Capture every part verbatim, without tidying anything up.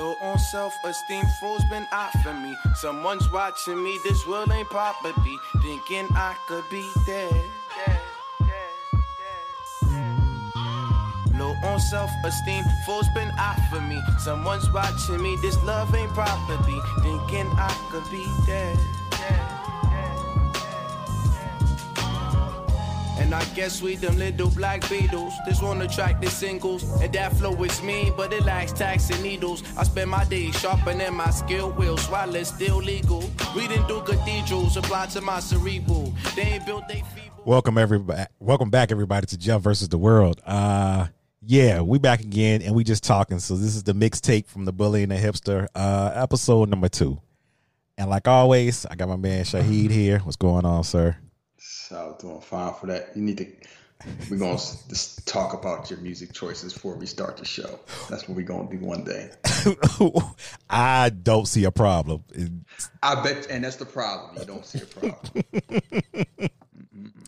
Low on self-esteem, froze been out for me. Someone's watching me, this world ain't proper be. Thinking I could be dead. Low on self-esteem, froze been out for me. Someone's watching me, this love ain't proper be. Thinking I could be dead. And I guess we them little black beetles. This one attract the singles. And that flow is mean, but it lacks tacks and needles. I spend my days sharpening my skill wheels while it's still legal. Reading through cathedrals, apply to my cerebral. They ain't built they feeble. Welcome everybody. Welcome back everybody to Jeff versus the World. Uh yeah, we back again and we just talking. So this is the mixtape from the Bully and the Hipster, uh, episode number two. And like always, I got my man Shahid here. What's going on, sir? I was doing fine for that. You need to. We're gonna just talk about your music choices before we start the show. That's what we're gonna do one day. I don't see a problem. I bet, and that's the problem. You don't see a problem.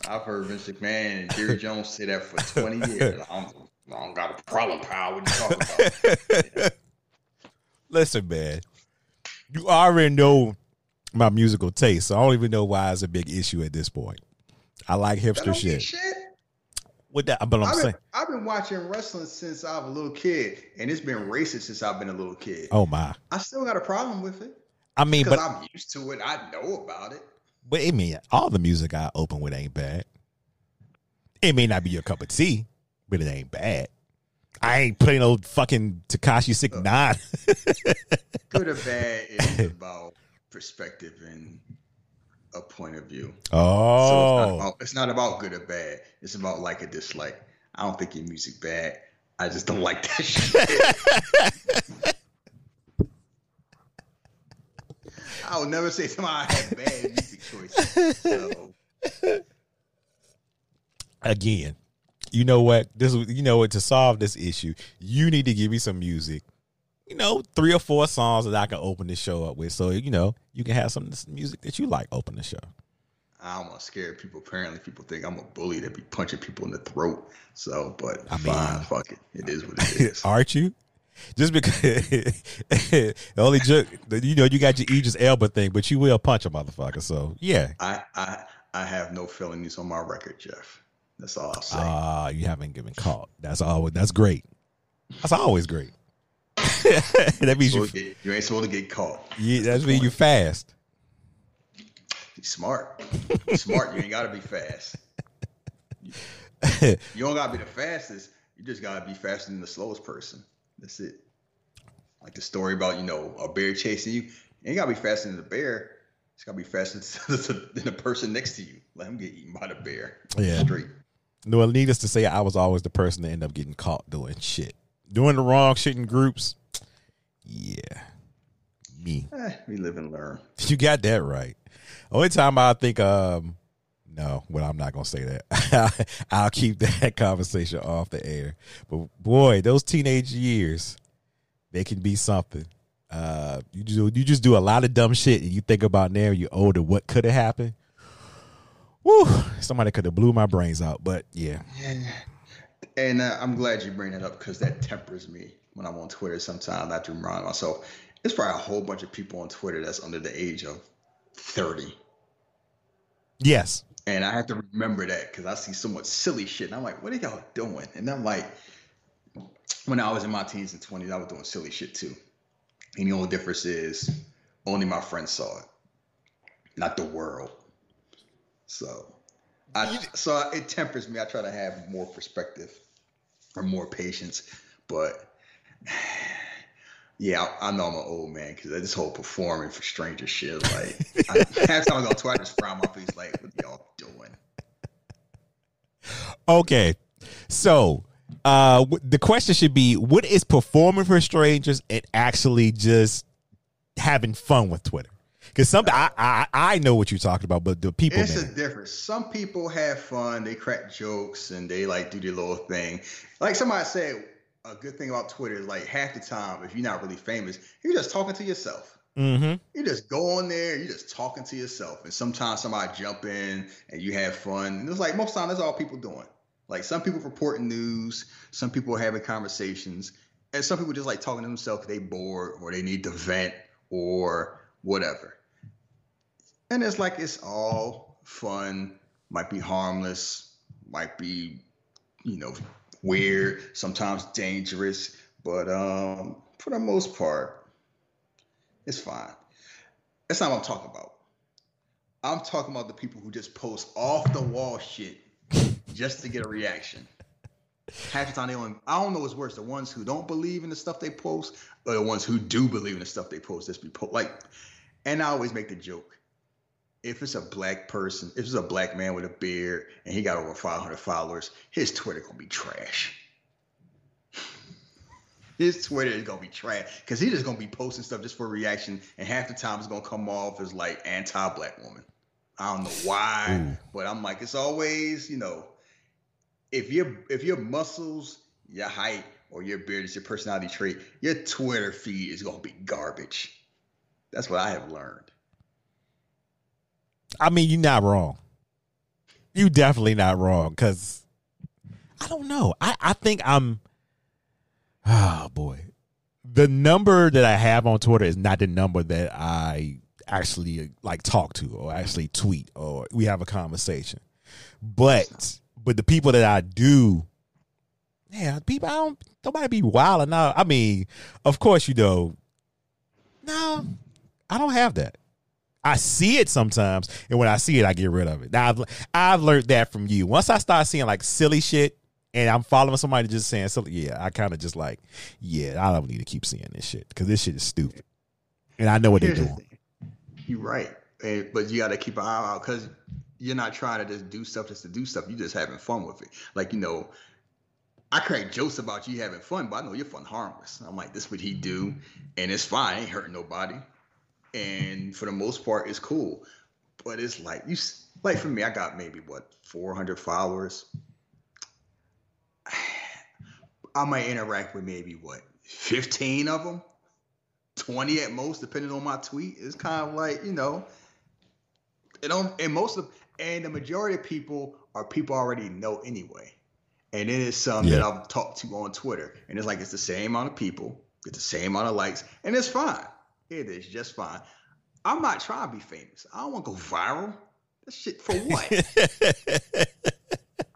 I've heard Vince McMahon and Jerry Jones say that for twenty years. I don't, I don't got a problem, pal. What you talking about? Yeah. Listen, man. You already know my musical taste, so I don't even know why it's a big issue at this point. I like hipster shit. shit. What that? But I'm I've been, saying I've been watching wrestling since I was a little kid, and it's been racist since I've been a little kid. Oh my! I still got a problem with it. I mean, but I'm used to it. I know about it. But I mean, all the music I open with ain't bad. It may not be your cup of tea, but it ain't bad. I ain't playing no fucking Tekashi six nine. Good or bad is about perspective and a point of view. Oh, so it's, not about, it's not about good or bad. It's about like a dislike. I don't think your music bad. I just don't like that shit. I would never say somebody had bad music choices. So. Again, you know what? This you know what? To solve this issue, you need to give me some music. You know, three or four songs that I can open the show up with. So, you know, you can have some music that you like open the show. I don't want to scare people. Apparently, people think I'm a bully that be punching people in the throat. So, but I mean, fine, fuck it. It is what it is. Aren't you? Just because the only joke, you know, you got your Aegis Elba thing, but you will punch a motherfucker. So, yeah. I, I, I have no felonies on my record, Jeff. That's all I'll say. Ah, uh, you haven't been caught. That's always, that's great. That's always great. That means you, you, you ain't supposed to get caught. Yeah, that's that means you fast. He's smart. He's smart. You ain't got to be fast. You, you don't got to be the fastest. You just got to be faster than the slowest person. That's it. Like the story about, you know, a bear chasing you. You ain't got to be faster than the bear. It's got to be faster than the person next to you. Let him get eaten by the bear. Yeah. Straight. Well, needless to say, I was always the person that ended up getting caught doing shit. Doing the wrong shit in groups. Yeah. Me. Eh, we live and learn. You got that right. Only time I think, um, no, well, I'm not going to say that. I'll keep that conversation off the air. But, boy, those teenage years, they can be something. Uh, you, do, you just do a lot of dumb shit, and you think about now you're older what could have happened. Woo, somebody could have blew my brains out, but, yeah. Yeah. And uh, I'm glad you bring that up because that tempers me when I'm on Twitter. Sometimes I have to remind myself, there's probably a whole bunch of people on Twitter that's under the age of thirty. Yes. And I have to remember that because I see so much silly shit. And I'm like, what are y'all doing? And I'm like, when I was in my teens and twenties, I was doing silly shit too. And the only difference is only my friends saw it, not the world. So... I, so it tempers me. I try to have more perspective or more patience, but yeah, I, I know I'm an old man because this whole performing for stranger shit, like I, half time I was on Twitter, I just frown my face like, what are y'all doing? Okay, so uh, w- the question should be, what is performing for strangers and actually just having fun with Twitter? Because some I, I I know what you're talking about, but the people it's man. a difference. Some people have fun, they crack jokes, and they like do their little thing. Like somebody said, a good thing about Twitter is like half the time, if you're not really famous, you're just talking to yourself. Mm-hmm. You just go on there, you're just talking to yourself, and sometimes somebody jump in and you have fun. And it's like most times that's all people doing. Like some people reporting news, some people having conversations, And some people just like talking to themselves. They bored or they need to vent or whatever. And it's like, it's all fun, might be harmless, might be, you know, weird, sometimes dangerous. But um, for the most part, it's fine. That's not what I'm talking about. I'm talking about the people who just post off the wall shit just to get a reaction. Half the time they don't, I don't know what's worse, the ones who don't believe in the stuff they post or the ones who do believe in the stuff they post. Just be po- like, and I always make the joke. If it's a black person, if it's a black man with a beard and he got over five hundred followers, his Twitter gonna be trash. His Twitter is gonna be trash because he's just gonna be posting stuff just for reaction, and half the time it's gonna come off as like anti-black woman. I don't know why, Ooh. But I'm like, it's always, you know, if your if your muscles, your height, or your beard is your personality trait, your Twitter feed is gonna be garbage. That's what I have learned. I mean, you're not wrong. You definitely not wrong, because I don't know. I, I think I'm, oh boy. The number that I have on Twitter is not the number that I actually like talk to or actually tweet or we have a conversation. But but the people that I do, yeah, people, I don't, nobody be wild enough. I mean, of course, you know, no, I don't have that. I see it sometimes, and when I see it, I get rid of it. Now, I've, I've learned that from you. Once I start seeing, like, silly shit, and I'm following somebody just saying something, yeah, I kind of just like, yeah, I don't need to keep seeing this shit because this shit is stupid, and I know what they're doing. You're right, and, but you got to keep an eye out because you're not trying to just do stuff just to do stuff. You're just having fun with it. Like, you know, I crack jokes about you having fun, but I know you're fun harmless. I'm like, this is what he do, and it's fine. I ain't hurting nobody. And for the most part, it's cool. But it's like, you like for me, I got maybe, what, four hundred followers. I might interact with maybe, what, fifteen of them? twenty at most, depending on my tweet. It's kind of like, you know, it don't, and most of, and the majority of people are people I already know anyway. And it is some yeah. that I've talked to on Twitter. And it's like, it's the same amount of people, it's the same amount of likes, and it's fine. It is just fine. I'm not trying to be famous. I don't want to go viral. That shit for what?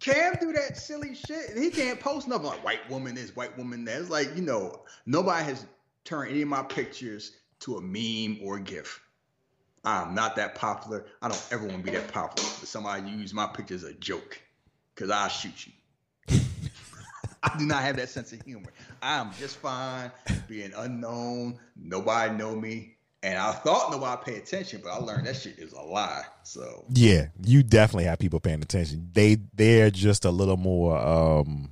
Cam do that silly shit and he can't post nothing like white woman this, white woman that. It's like, you know, nobody has turned any of my pictures to a meme or a GIF. I'm not that popular. I don't ever want to be that popular. But somebody use my picture as a joke because I'll shoot you. I do not have that sense of humor. I'm just fine being unknown. Nobody know me. And I thought nobody paid attention, but I learned that shit is a lie. So yeah, you definitely have people paying attention. They, they're just a little more um,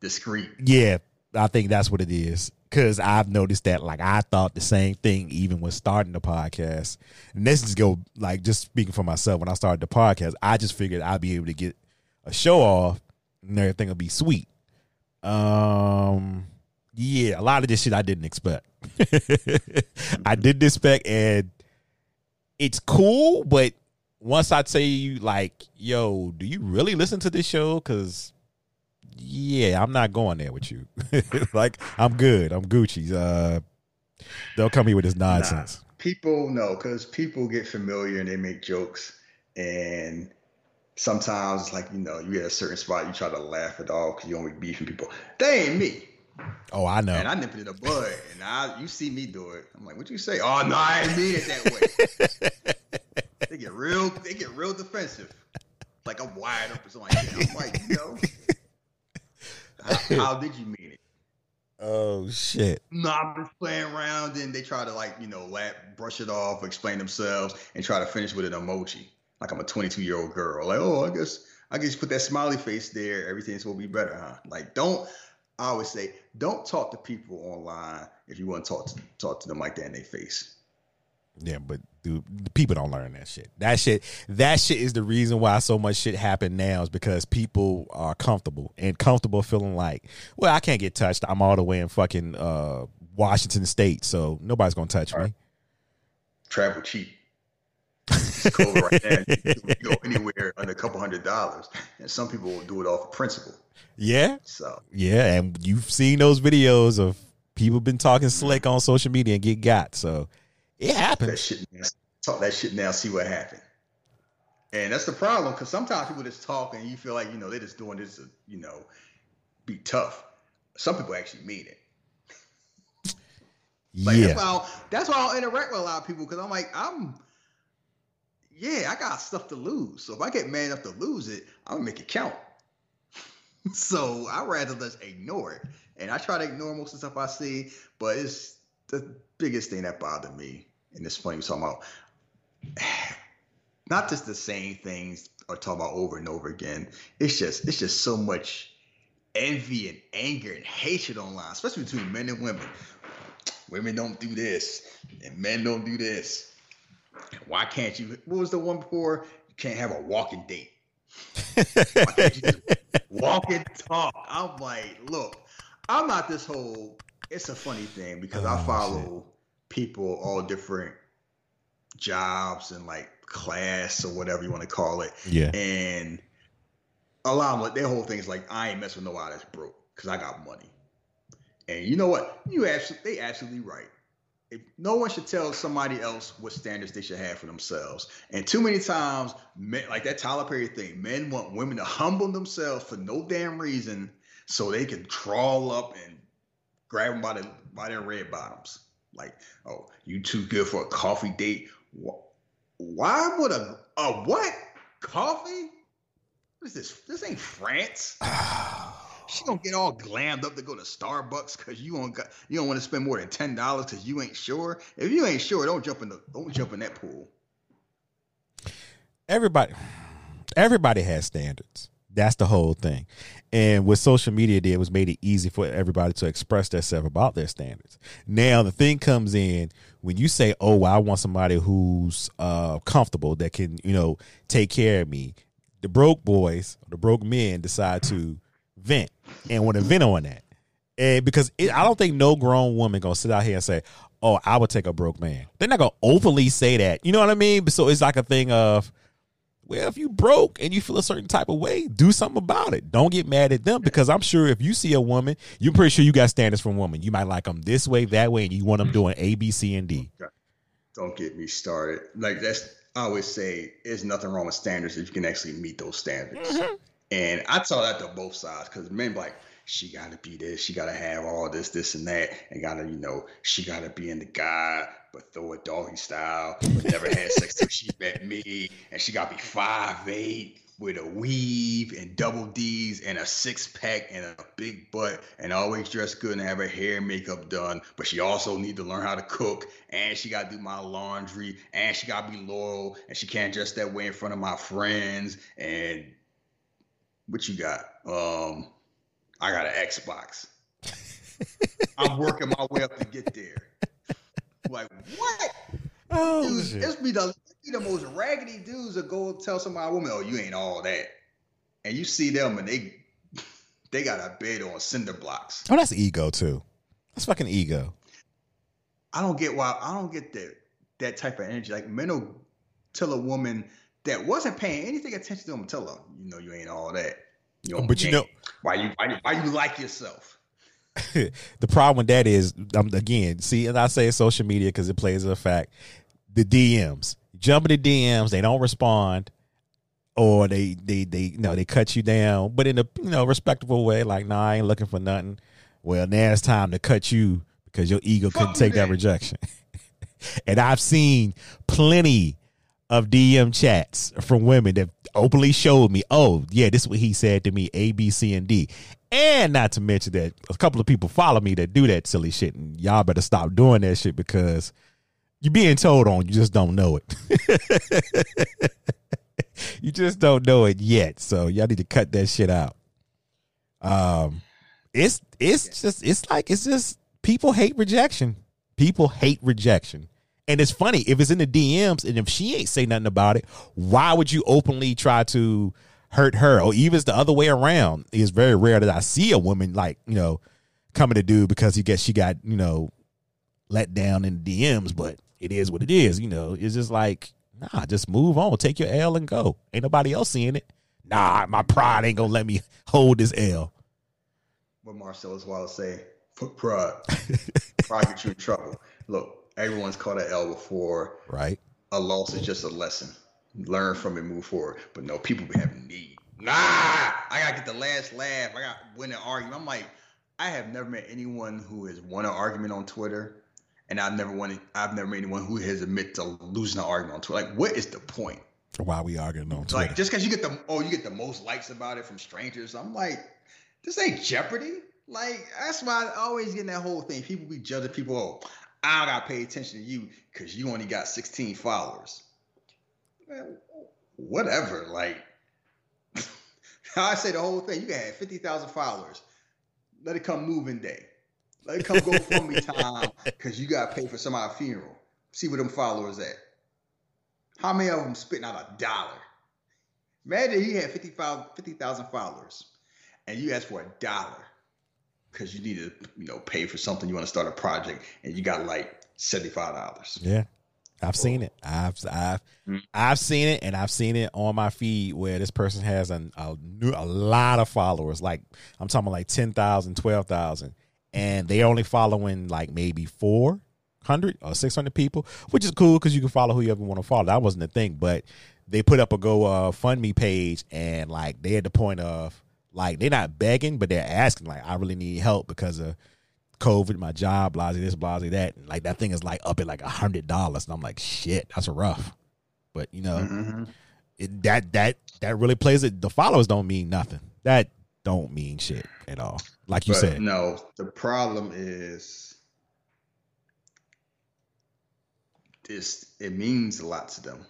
discreet. Yeah, I think that's what it is. Because I've noticed that, like, I thought the same thing even when starting the podcast. And this is go, like, just speaking for myself, when I started the podcast, I just figured I'd be able to get a show off and everything will be sweet. Um, yeah, a lot of this shit I didn't expect. I didn't expect, and it's cool, but once I tell you, like, yo, do you really listen to this show? Because, yeah, I'm not going there with you. Like, I'm good. I'm Gucci's. Uh, they'll come here with this nonsense. Nah, people know, because people get familiar and they make jokes, and sometimes it's like, you know, you get a certain spot, you try to laugh at all because you don't be beefing people. They ain't me. Oh, I know. And I nip it in the bud, and I, you see me do it. I'm like, what you say? Oh no, I ain't mean it that way. they get real. They get real defensive. Like I'm wide up or something. Like I'm like, you know, how, how did you mean it? Oh shit. No, I'm just playing around. Then they try to like, you know, laugh, brush it off, explain themselves, and try to finish with an emoji. Like I'm a twenty-two-year-old girl. Like, oh, I guess I guess put that smiley face there. Everything's gonna be better, huh? Like, don't. I always say, don't talk to people online if you want to talk to them, talk to them like that in their face. Yeah, but dude, people don't learn that shit. That shit. That shit is the reason why so much shit happened now, is because people are comfortable and comfortable feeling like, well, I can't get touched. I'm all the way in fucking uh, Washington State, so nobody's gonna touch all me. Right. Travel cheap. It's cold right now. You can go anywhere under a couple hundred dollars. And some people will do it off of principle. Yeah. So yeah, and you've seen those videos of people been talking slick on social media and get got. So it happens. That shit now, talk that shit now, see what happened. And that's the problem, because sometimes people just talk and you feel like, you know, they're just doing this to, you know, be tough. Some people actually mean it. Like, yeah. That's why, that's why I don't interact with a lot of people, because I'm like, I'm, yeah, I got stuff to lose. So if I get mad enough to lose it, I'm going to make it count. So I'd rather just ignore it. And I try to ignore most of the stuff I see, but it's the biggest thing that bothered me. And it's funny, we're talking about not just the same things are talking about over and over again. It's just, it's just so much envy and anger and hatred online, especially between men and women. Women don't do this, and men don't do this. Why can't you? What was the one before? You can't have a walking date. Why can't you just walk and talk? I'm like, look, I'm not this whole. It's a funny thing because oh, I follow shit. people all different jobs and like class or whatever you want to call it. Yeah. And a lot of them, their whole thing is like, I ain't messing with nobody that's broke because I got money. And you know what? You absolutely, they absolutely right. If no one should tell somebody else what standards they should have for themselves. And too many times, men, like that Tyler Perry thing, men want women to humble themselves for no damn reason so they can crawl up and grab them by, the, by their red bottoms. Like, oh, you too good for a coffee date. Why would a, a what? Coffee? What is this? This ain't France. She gonna get all glammed up to go to Starbucks because you don't got, you don't want to spend more than ten dollars because you ain't sure. If you ain't sure, don't jump in the don't jump in that pool. Everybody, everybody has standards. That's the whole thing. And what social media did was made it easy for everybody to express themselves about their standards. Now the thing comes in when you say, "Oh, well, I want somebody who's uh, comfortable that can, you know, take care of me." The broke boys, the broke men, decide to vent and want to vent on that, and because it, I don't think no grown woman gonna sit out here and say, "Oh, I would take a broke man." They're not gonna openly say that, you know what I mean? So it's like a thing of, well, if you broke and you feel a certain type of way, do something about it. Don't get mad at them, because I'm sure if you see a woman, you're pretty sure you got standards from women. You might like them this way, that way, and you want them doing A, B, C, and D. Don't get me started. Like that's, I always say, there's nothing wrong with standards if you can actually meet those standards. Mm-hmm. And I saw that to both sides, because men like, she got to be this, she got to have all this, this and that, and got to, you know, she got to be into God, but throw a doggy style, but never had sex till she met me, and she got to be five eight with a weave and double D's and a six-pack and a big butt and always dress good and have her hair and makeup done, but she also need to learn how to cook, and she got to do my laundry, and she got to be loyal, and she can't dress that way in front of my friends, and... What you got? Um, I got an Xbox. I'm working my way up to get there. Like, what? Oh, dudes, this be the, be the most raggedy dudes that go tell somebody, woman, oh, you ain't all that. And you see them and they they got a bed on cinder blocks. Oh, that's ego too. That's fucking ego. I don't get why. I don't get that that type of energy. Like, men will tell a woman that wasn't paying anything attention to them, tell them, you know, you ain't all that. You know, but you know why you why you, why you like yourself. The problem with that is, um, again, see, and I say social media because it plays a fact. The D Ms, jump in the D Ms, they don't respond, or they they they you know, they cut you down, but in a you know respectable way. Like, nah, I ain't looking for nothing. Well, now it's time to cut you because your ego couldn't take that rejection. And I've seen plenty of D M chats from women that openly showed me, oh, yeah, this is what he said to me, A, B, C, and D. And not to mention that a couple of people follow me that do that silly shit, and y'all better stop doing that shit because you're being told on, you just don't know it. You just don't know it yet, so y'all need to cut that shit out. Um, It's it's just, it's like, it's just, people hate rejection. People hate rejection. And it's funny, if it's in the D Ms and if she ain't say nothing about it, why would you openly try to hurt her? Or even it's the other way around. It's very rare that I see a woman like, you know, coming to dude because he gets, she got, you know, let down in D Ms, but it is what it is. You know, it's just like, Nah, just move on. Take your L and go. Ain't nobody else seeing it. Nah, my pride ain't gonna let me hold this L. What Marcellus Wallace say? Fuck pride. Pride gets you in trouble. Look, everyone's caught an L before. Right. A loss is just a lesson. Learn from it, move forward. But no, people be having need. Nah, I gotta get the last laugh. I gotta win an argument. I'm like, I have never met anyone who has won an argument on Twitter, and I've never won. I've never met anyone who has admitted to losing an argument on Twitter. Like, what is the point? Why are we arguing on Twitter? Like, just because you get the oh, you get the most likes about it from strangers. I'm like, this ain't Jeopardy. Like, that's why I always get in that whole thing. People be judging people. Oh, I gotta pay attention to you because you only got sixteen followers. Man, whatever. Like, I say the whole thing. You can have fifty thousand followers. Let it come moving day. Let it come go for me time because you got to pay for somebody's funeral. See where them followers at. How many of them spitting out a dollar? Imagine he had fifty thousand followers and you asked for a dollar because you need to, you know, pay for something. You want to start a project and you got like seventy-five dollars. Yeah. I've seen it. I've I've I've seen it, and I've seen it on my feed where this person has an, a new, a lot of followers. Like, I'm talking about like ten thousand, twelve thousand, and they're only following like maybe four hundred or six hundred people, which is cool because you can follow who you ever want to follow. That wasn't the thing, but they put up a GoFundMe uh, page, and like they're at the point of like they're not begging, but they're asking like, I really need help because of COVID, my job, blase this, blase that, and like that thing is like up at like a hundred dollars, and I'm like, shit, that's rough. But you know, mm-hmm. it, that that that really plays it. The followers don't mean nothing. That don't mean shit at all. Like you but said, no. The problem is, this it means a lot to them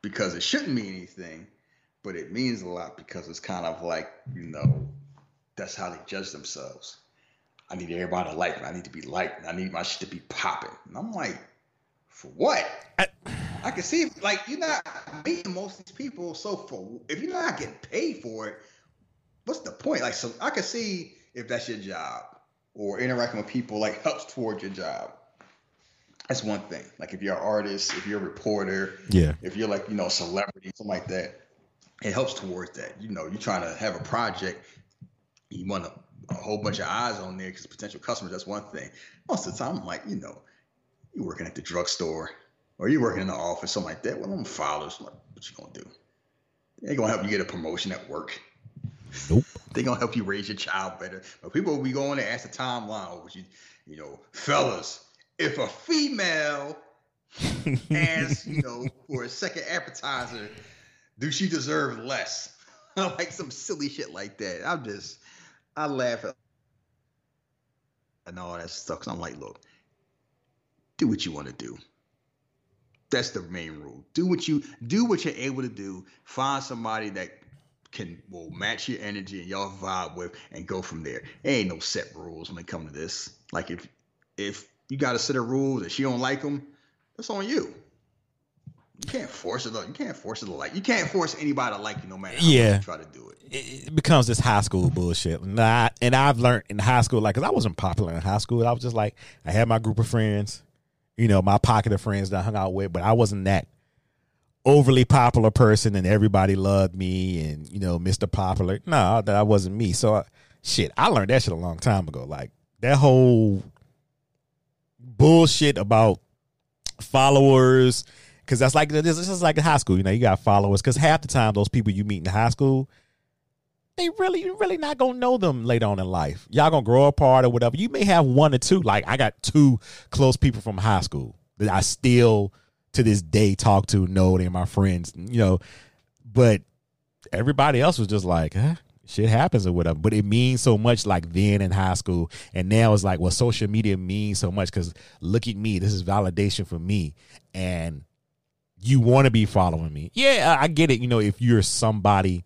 because it shouldn't mean anything, but it means a lot because it's kind of like, you know, that's how they judge themselves. I need everybody to like me. I need to be liked. I need my shit to be popping. And I'm like, for what? I, I can see, like, you're not meeting most of these people. So for if you're not getting paid for it, what's the point? Like, so I can see if that's your job or interacting with people like helps toward your job. That's one thing. Like, if you're an artist, if you're a reporter, yeah. If you're like, you know, a celebrity, something like that, it helps towards that. You know, you're trying to have a project. You want to. A whole bunch of eyes on there because potential customers, that's one thing. Most of the time, I'm like, you know, you're working at the drugstore or you're working in the office, something like that. Well, I'm followers. Like, what you going to do? They ain't going to help you get a promotion at work. Nope. They going to help you raise your child better. But people will be going to ask the timeline, which you, you know, fellas, if a female asks, you know, for a second appetizer, do she deserve less? Like some silly shit like that. I'm just... I laugh at and all that stuff because I'm like, look, do what you want to do. That's the main rule. Do what you do, what you're able to do. Find somebody that can will match your energy and y'all vibe with, and go from there. There ain't no set rules when it comes to this. Like if if you got a set of rules and she don't like them, that's on you. You can't force it. You can't force it to like. You can't force anybody to like you, no matter how yeah. you try to do it. it. It becomes this high school bullshit. And, I, and I've learned in high school, like, because I wasn't popular in high school. I was just like, I had my group of friends, you know, my pocket of friends that I hung out with, but I wasn't that overly popular person, and everybody loved me, and you know, Mister Popular. No, that wasn't me. So, I, shit, I learned that shit a long time ago. Like that whole bullshit about followers. Because that's like, this is like in high school, you know, you got followers. Because half the time, those people you meet in high school, they really, you really not going to know them later on in life. Y'all going to grow apart or whatever. You may have one or two. Like, I got two close people from high school that I still, to this day, talk to, know they're my friends, you know. But everybody else was just like, huh? Shit happens or whatever. But it means so much like then in high school. And now it's like, well, social media means so much because look at me. This is validation for me. And you want to be following me. Yeah, I get it. You know, if you're somebody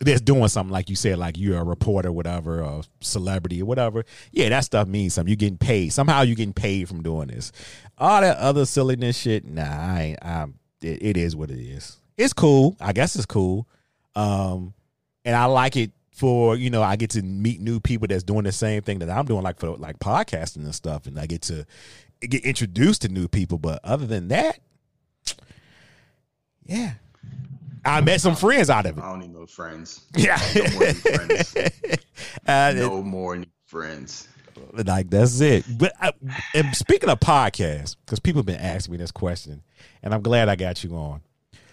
that's doing something, like you said, like you're a reporter, whatever, or celebrity or whatever. Yeah, that stuff means something. You're getting paid. Somehow you're getting paid from doing this. All that other silliness shit. Nah, I ain't. I'm, it, it is what it is. It's cool. I guess it's cool. Um, and I like it for, you know, I get to meet new people that's doing the same thing that I'm doing, like for like podcasting and stuff. And I get to get introduced to new people. But other than that, Yeah. I met some friends out of it. I don't need no friends. Yeah. No more new friends. Uh, no more new friends. Like, that's it. But I, and speaking of podcasts, because people have been asking me this question, and I'm glad I got you on.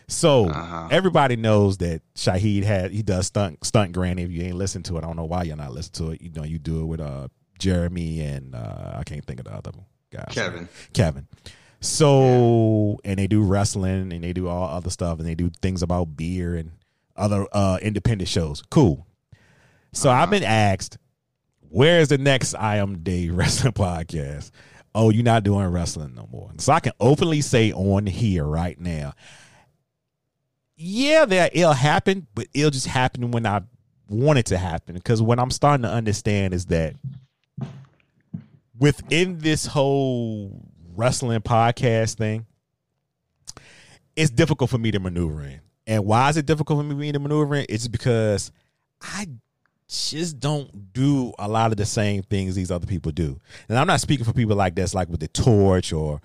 So uh-huh. everybody knows that Shahid had he does stunt stunt Granny. If you ain't listened to it, I don't know why you're not listening to it. You know, you do it with uh Jeremy and uh, I can't think of the other guy. Kevin. Kevin. So yeah. and they do wrestling and they do all other stuff and they do things about beer and other uh, independent shows. Cool. So uh-huh. I've been asked, where's the next I Am Day wrestling podcast? Oh, you're not doing wrestling no more. So I can openly say on here right now. Yeah, that it'll happen, but it'll just happen when I want it to happen. Because what I'm starting to understand is that within this whole wrestling podcast thing, it's difficult for me to maneuver in. And why is it difficult for me to maneuver in? It's because I just don't do a lot of the same things these other people do. And I'm not speaking for people like this, like with the Torch or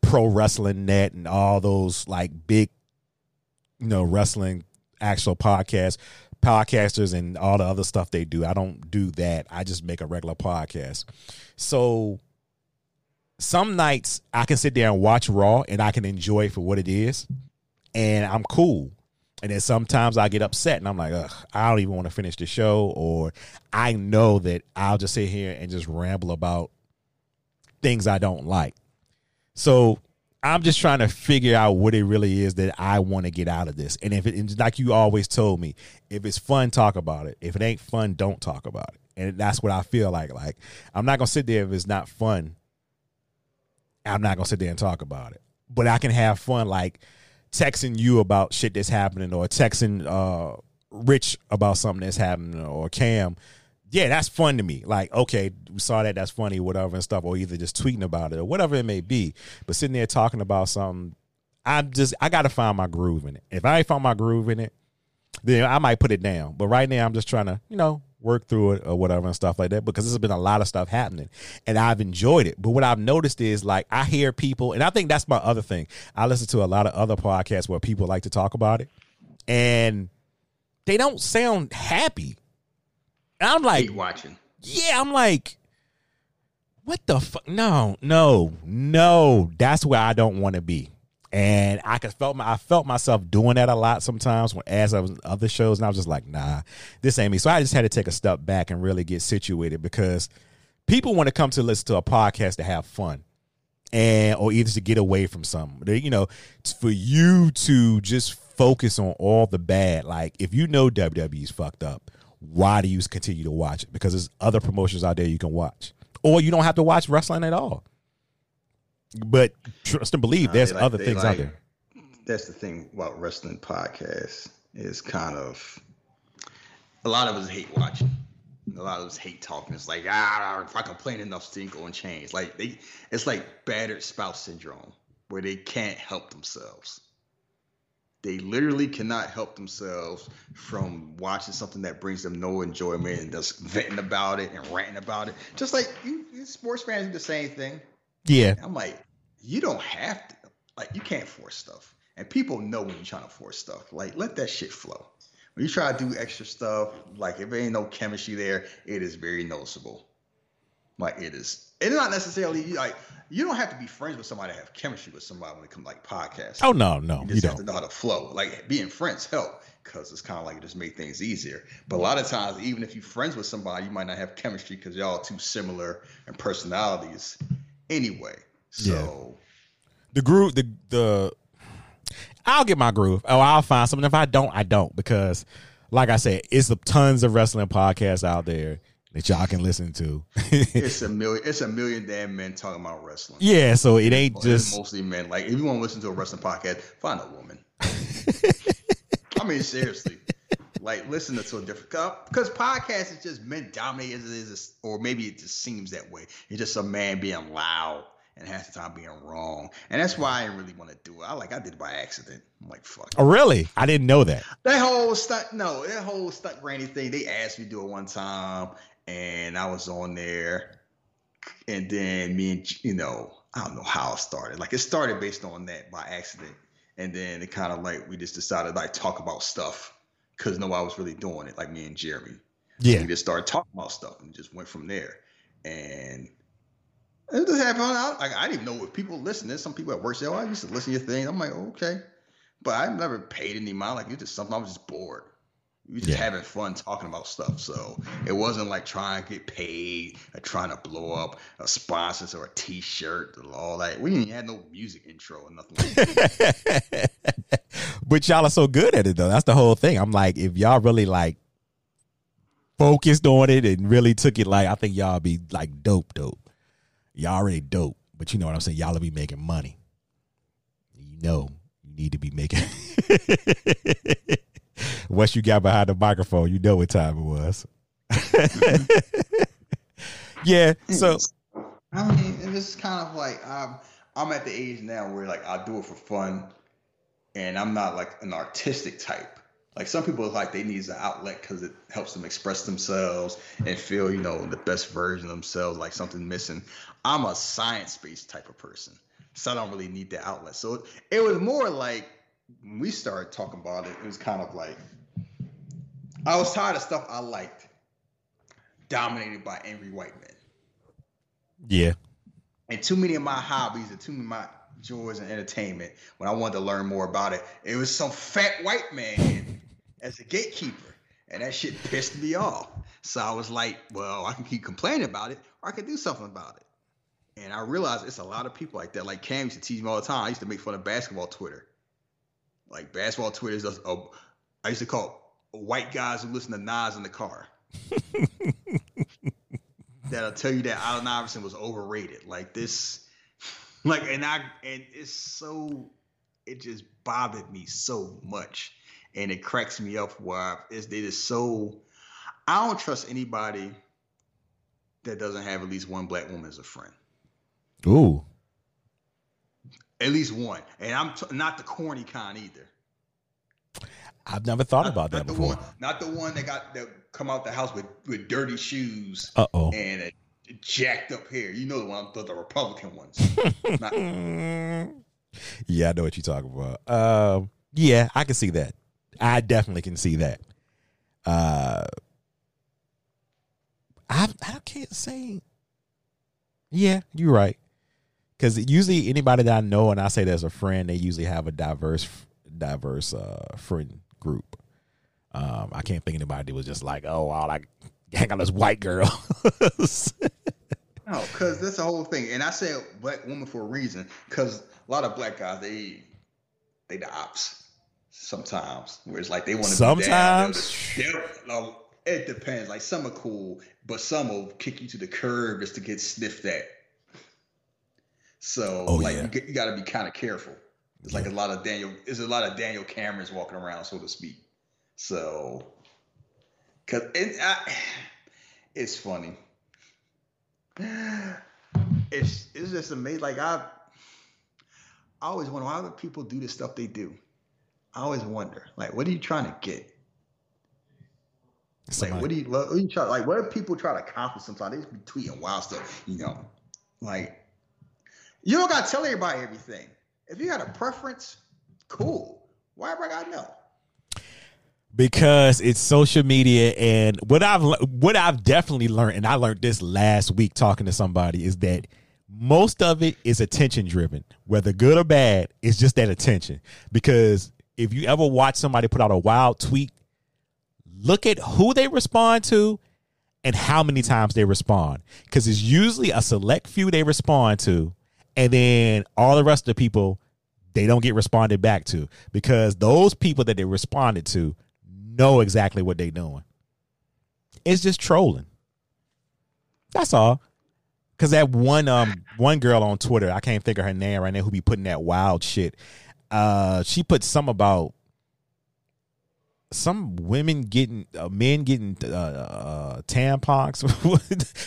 Pro Wrestling Net and all those like big, you know, wrestling actual podcast podcasters and all the other stuff they do. I don't do that. I just make a regular podcast. So some nights I can sit there and watch Raw and I can enjoy it for what it is, and I'm cool. And then sometimes I get upset and I'm like, ugh, I don't even want to finish the show, or I know that I'll just sit here and just ramble about things I don't like. So I'm just trying to figure out what it really is that I want to get out of this. And if it's like you always told me, if it's fun, talk about it. If it ain't fun, don't talk about it. And that's what I feel like. Like, I'm not going to sit there if it's not fun. I'm not going to sit there and talk about it. But I can have fun, like texting you about shit that's happening, or texting uh, Rich about something that's happening, or Cam. Yeah, that's fun to me. Like, okay, we saw that, that's funny, whatever and stuff, or either just tweeting about it or whatever it may be. But sitting there talking about something, I'm just, I got to find my groove in it. If I ain't found my groove in it, then I might put it down. But right now I'm just trying to, you know, work through it or whatever and stuff like that, because there's been a lot of stuff happening and I've enjoyed it. But what I've noticed is, like, I hear people, and I think that's my other thing. I listen to a lot of other podcasts where people like to talk about it and they don't sound happy. And I'm like, watching. Yeah, I'm like, what the fuck? No, no, no. That's where I don't want to be. And I could felt my, I felt myself doing that a lot sometimes when as I was in other shows, and I was just like, nah, this ain't me. So I just had to take a step back and really get situated, because people want to come to listen to a podcast to have fun, and or either to get away from something. You know, it's for you to just focus on all the bad. Like, if you know W W E's fucked up, why do you continue to watch it? Because there's other promotions out there you can watch, or you don't have to watch wrestling at all. But trust and believe, no, there's like, other things like, out there. That's the thing about wrestling podcasts, is kind of a lot of us hate watching, a lot of us hate talking. It's like, ah, if I complain enough, stink on change. Like they, it's like battered spouse syndrome, where they can't help themselves. They literally cannot help themselves from watching something that brings them no enjoyment and just venting about it and ranting about it. Just like you, you sports fans do the same thing. Yeah. I'm like, you don't have to. Like, you can't force stuff. And people know when you're trying to force stuff. Like, let that shit flow. When you try to do extra stuff, like, if there ain't no chemistry there, it is very noticeable. Like, it is. It's not necessarily, like, you don't have to be friends with somebody to have chemistry with somebody when it comes like podcasts. Oh, no, no. You just you have don't. to know how to flow. Like, being friends help, because it's kind of like it just made things easier. But a lot of times, even if you're friends with somebody, you might not have chemistry because y'all are too similar in personalities anyway. So yeah. the groove, the, the, I'll get my groove. Oh, I'll find something. If I don't, I don't. Because like I said, it's a, tons of wrestling podcasts out there that y'all can listen to. It's a million. It's a million damn men talking about wrestling. Yeah, so it ain't just it's mostly men. Like, if you want to listen to a wrestling podcast, find a woman. I mean, seriously. Like, listen to a different cup, because podcasts is just men dominated, or maybe it just seems that way. It's just a man being loud and half the time being wrong, and that's why I didn't really want to do it. I like I did it by accident. I'm like, fuck. Oh, really? I didn't know that. That whole stunt. No, that whole stunt granny thing. They asked me to do it one time. And I was on there, and then me and, you know, I don't know how it started. Like, it started based on that by accident. And then it kind of like, we just decided like talk about stuff because nobody was really doing it. Like me and Jeremy. Yeah. We just started talking about stuff and just went from there. And it just happened. I, like, I didn't even know if people listen. There's some people at work say, oh, I used to listen to your thing. I'm like, oh, okay. But I never paid any mind. Like, it's just something I was just bored. We just yeah. having fun talking about stuff. So it wasn't like trying to get paid or trying to blow up a sponsor or a T-shirt and all that. We didn't have no music intro or nothing like that. But y'all are so good at it, though. That's the whole thing. I'm like, if y'all really, like, focused on it and really took it, like, I think y'all be, like, dope, dope. Y'all already dope. But you know what I'm saying? Y'all will be making money. You know you need to be making once you got behind the microphone, you know what time it was. Yeah, so I mean, and this is kind of like I'm I'm at the age now where like I do it for fun, and I'm not like an artistic type. Like some people, like they need an outlet because it helps them express themselves and feel, you know, the best version of themselves. Like something missing. I'm a science-based type of person, so I don't really need the outlet. So it, it was more like. When we started talking about it, it was kind of like I was tired of stuff I liked dominated by angry white men. Yeah. And too many of my hobbies and too many of my joys and entertainment, when I wanted to learn more about it, it was some fat white man as a gatekeeper. And that shit pissed me off. So I was like, well, I can keep complaining about it or I can do something about it. And I realized it's a lot of people like that. Like Cam used to tease me all the time. I used to make fun of basketball Twitter. Like basketball Twitter is a, a, I used to call it white guys who listen to Nas in the car. That'll tell you that Allen Iverson was overrated. Like this, like, and I, and it's so, it just bothered me so much. And it cracks me up why it's, it is so, I don't trust anybody that doesn't have at least one black woman as a friend. Ooh. At least one. And I'm t- not the corny kind either. I've never thought not, about that before. One, not the one that got that come out the house with, with dirty shoes Uh-oh. and a, a jacked up hair. You know the one, the, the Republican ones. not- yeah, I know what you're talking about. Um, yeah, I can see that. I definitely can see that. Uh, I, I can't say. Yeah, you're right. Because usually anybody that I know and I say there's a friend, they usually have a diverse diverse uh, friend group. Um, I can't think anybody that was just like, oh, all I hang out with white girls. No, because that's the whole thing. And I say black woman for a reason because a lot of black guys, they they the ops sometimes. Where it's like they want to sometimes. Be down. They'll, they'll, it depends. Like some are cool, but some will kick you to the curb just to get sniffed at. So oh, like yeah. you, you got to be kind of careful. It's yeah. like a lot of Daniel. There's a lot of Daniel Camerons walking around, so to speak. So, cause it, I, it's funny. It's it's just amazing. Like I, I always wonder why do people do the stuff they do. I always wonder, like, what are you trying to get? Somebody. Like, what do you, what are you trying? Like, what do people try to accomplish? Sometimes they just be tweeting wild stuff, you know, like. You don't got to tell everybody everything. If you got a preference, cool. Why do I got to know? Because it's social media. And what I've what I've definitely learned, and I learned this last week talking to somebody, is that most of it is attention-driven. Whether good or bad, it's just that attention. Because if you ever watch somebody put out a wild tweet, look at who they respond to and how many times they respond. Because it's usually a select few they respond to. And then all the rest of the people, they don't get responded back to because those people that they responded to know exactly what they're doing. It's just trolling. That's all. Because that one um one girl on Twitter, I can't think of her name right now, who be putting that wild shit. Uh, she put some about some women getting, uh, men getting uh, uh, tampons,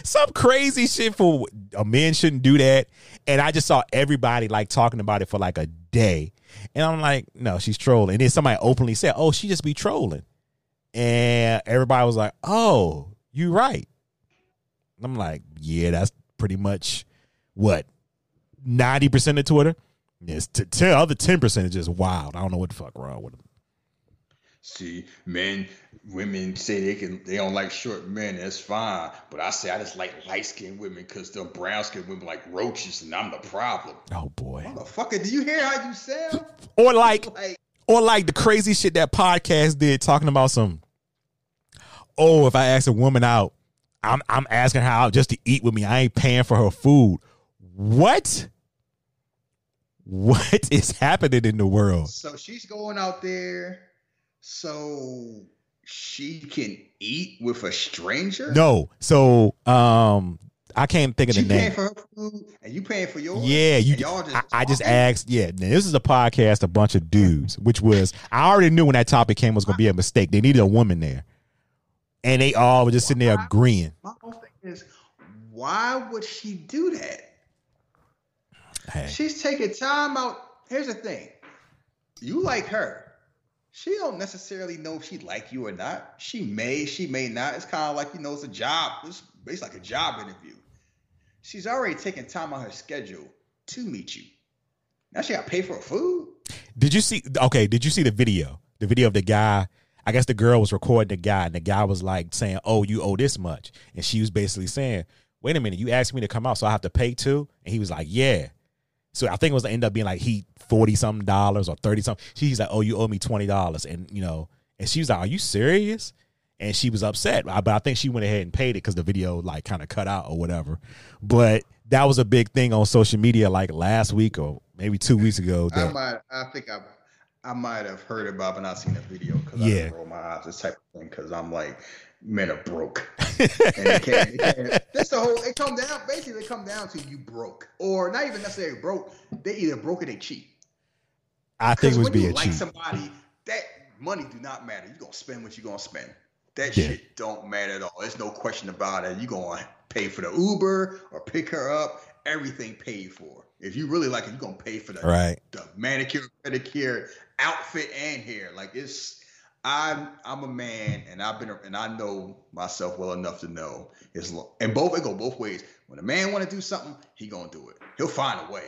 some crazy shit for uh, men shouldn't do that. And I just saw everybody like talking about it for like a day. And I'm like, no, she's trolling. And then somebody openly said, oh, she just be trolling. And everybody was like, oh, you right. And I'm like, yeah, that's pretty much what ninety percent of Twitter. Yes, to tell other ten percent is just wild. I don't know what the fuck wrong with them. See, men, women say they can, they don't like short men. That's fine. But I say I just like light skinned women because the brown skinned women like roaches, and I'm the problem. Oh boy, motherfucker, do you hear how you sound? Or like, like, or like the crazy shit that podcast did talking about some. Oh, if I ask a woman out, I'm I'm asking her out just to eat with me. I ain't paying for her food. What? What is happening in the world? So she's going out there so she can eat with a stranger? No. So um, I can't think of she the name. You paying for her food and you paying for yours? Yeah. You, y'all just I, I just asked. Yeah. Now, this is a podcast, a bunch of dudes, which was, I already knew when that topic came was going to be a mistake. They needed a woman there. And they all were just sitting there agreeing. My whole thing is, why would she do that? Hey. She's taking time out. Here's the thing. You like her. She don't necessarily know if she like you or not. She may, she may not. It's kind of like, you know, it's a job. It's, it's like a job interview. She's already taking time on her schedule to meet you. Now she got to pay for her food. Did you see? Okay. Did you see the video? The video of the guy. I guess the girl was recording the guy and the guy was like saying, oh, you owe this much. And she was basically saying, wait a minute. You asked me to come out, so I have to pay too. And he was like, yeah. So I think it was end up being like he forty something dollars or thirty something. She's like, "Oh, you owe me twenty dollars," and you know, and she was like, "Are you serious?" And she was upset, but I think she went ahead and paid it because the video like kind of cut out or whatever. But that was a big thing on social media like last week or maybe two weeks ago. That, I might, I think I, I might have heard about, but not seen the video because yeah. I didn't roll my eyes, this type of thing, because I'm like, men are broke. And it can't, it can't. That's the whole. It come down. Basically, it come down to you broke, or not even necessarily broke. They either broke or they cheap. I think it was being cheap. Like somebody, that money do not matter. You are gonna spend what you gonna spend. That yeah. shit don't matter at all. There's no question about it. You gonna pay for the Uber or pick her up. Everything paid for. If you really like it, you are gonna pay for the right, the manicure, pedicure, outfit, and hair. Like it's. I'm I'm a man, and I've been and I know myself well enough to know it's and both it go both ways. When a man want to do something, he gonna do it. He'll find a way.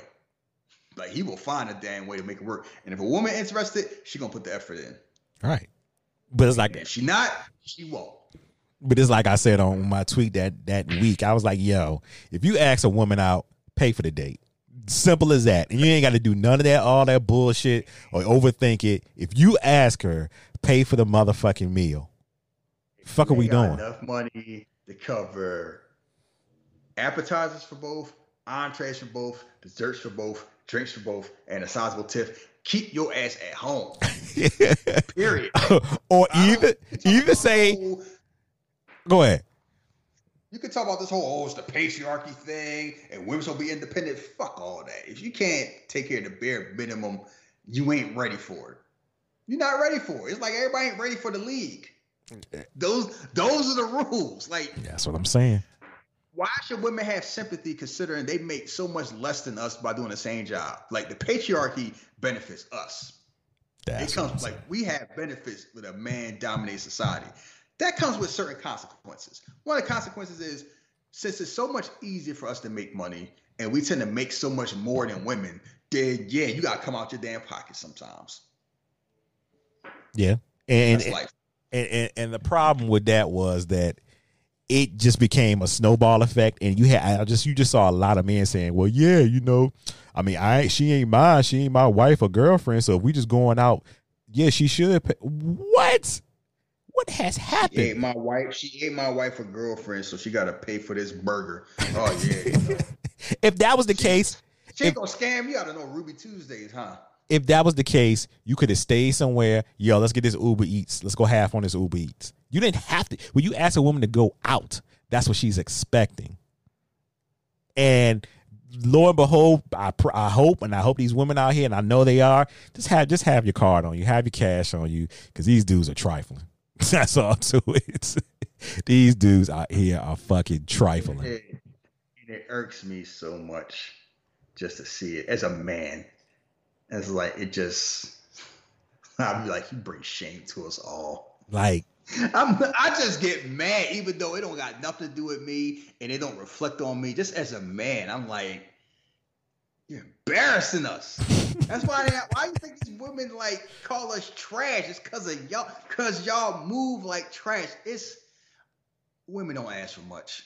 Like he will find a damn way to make it work. And if a woman interested, she gonna put the effort in. Right, but it's like and if she not, she won't. But it's like I said on my tweet that that week. I was like, yo, if you ask a woman out, pay for the date. Simple as that. And you ain't got to do none of that, all that bullshit or overthink it. If you ask her, pay for the motherfucking meal. Fuck are we doing? Enough money to cover appetizers for both, entrees for both, desserts for both, drinks for both, and a sizable tip. Keep your ass at home. Period. Or either, either say, whole, go ahead. You can talk about this whole, oh, it's the patriarchy thing, and women will be independent. Fuck all that. If you can't take care of the bare minimum, you ain't ready for it. You're not ready for it. It's like everybody ain't ready for the league. Those those are the rules. Like that's what I'm saying. Why should women have sympathy considering they make so much less than us by doing the same job? Like the patriarchy benefits us. That's it comes like we have benefits when a man dominates society. That comes with certain consequences. One of the consequences is since it's so much easier for us to make money and we tend to make so much more than women, then yeah, you gotta come out your damn pocket sometimes. Yeah, and and, and and and the problem with that was that it just became a snowball effect, and you had I just you just saw a lot of men saying, "Well, yeah, you know, I mean, I she ain't mine, she ain't my wife or girlfriend, so if we just going out, yeah, she should pay." What? What has happened? She ain't my wife. She ain't my wife or girlfriend, so she got to pay for this burger. Oh yeah. You know. If that was the she, case, she ain't gonna scam you out of no Ruby Tuesdays, huh? If that was the case, you could have stayed somewhere. Yo, let's get this Uber Eats. Let's go half on this Uber Eats. You didn't have to. When you ask a woman to go out, that's what she's expecting. And lo and behold, I, I hope, and I hope these women out here, and I know they are, just have just have your card on you. Have your cash on you because these dudes are trifling. That's all to it. These dudes out here are fucking trifling. It, it irks me so much just to see it as a man. It's like, it just, I'd be like, you bring shame to us all. Like, I'm, I just get mad, even though it don't got nothing to do with me and it don't reflect on me. Just as a man, I'm like, You're embarrassing us. That's why they, why you think these women like call us trash? It's cause of y'all, cause y'all move like trash. It's women don't ask for much.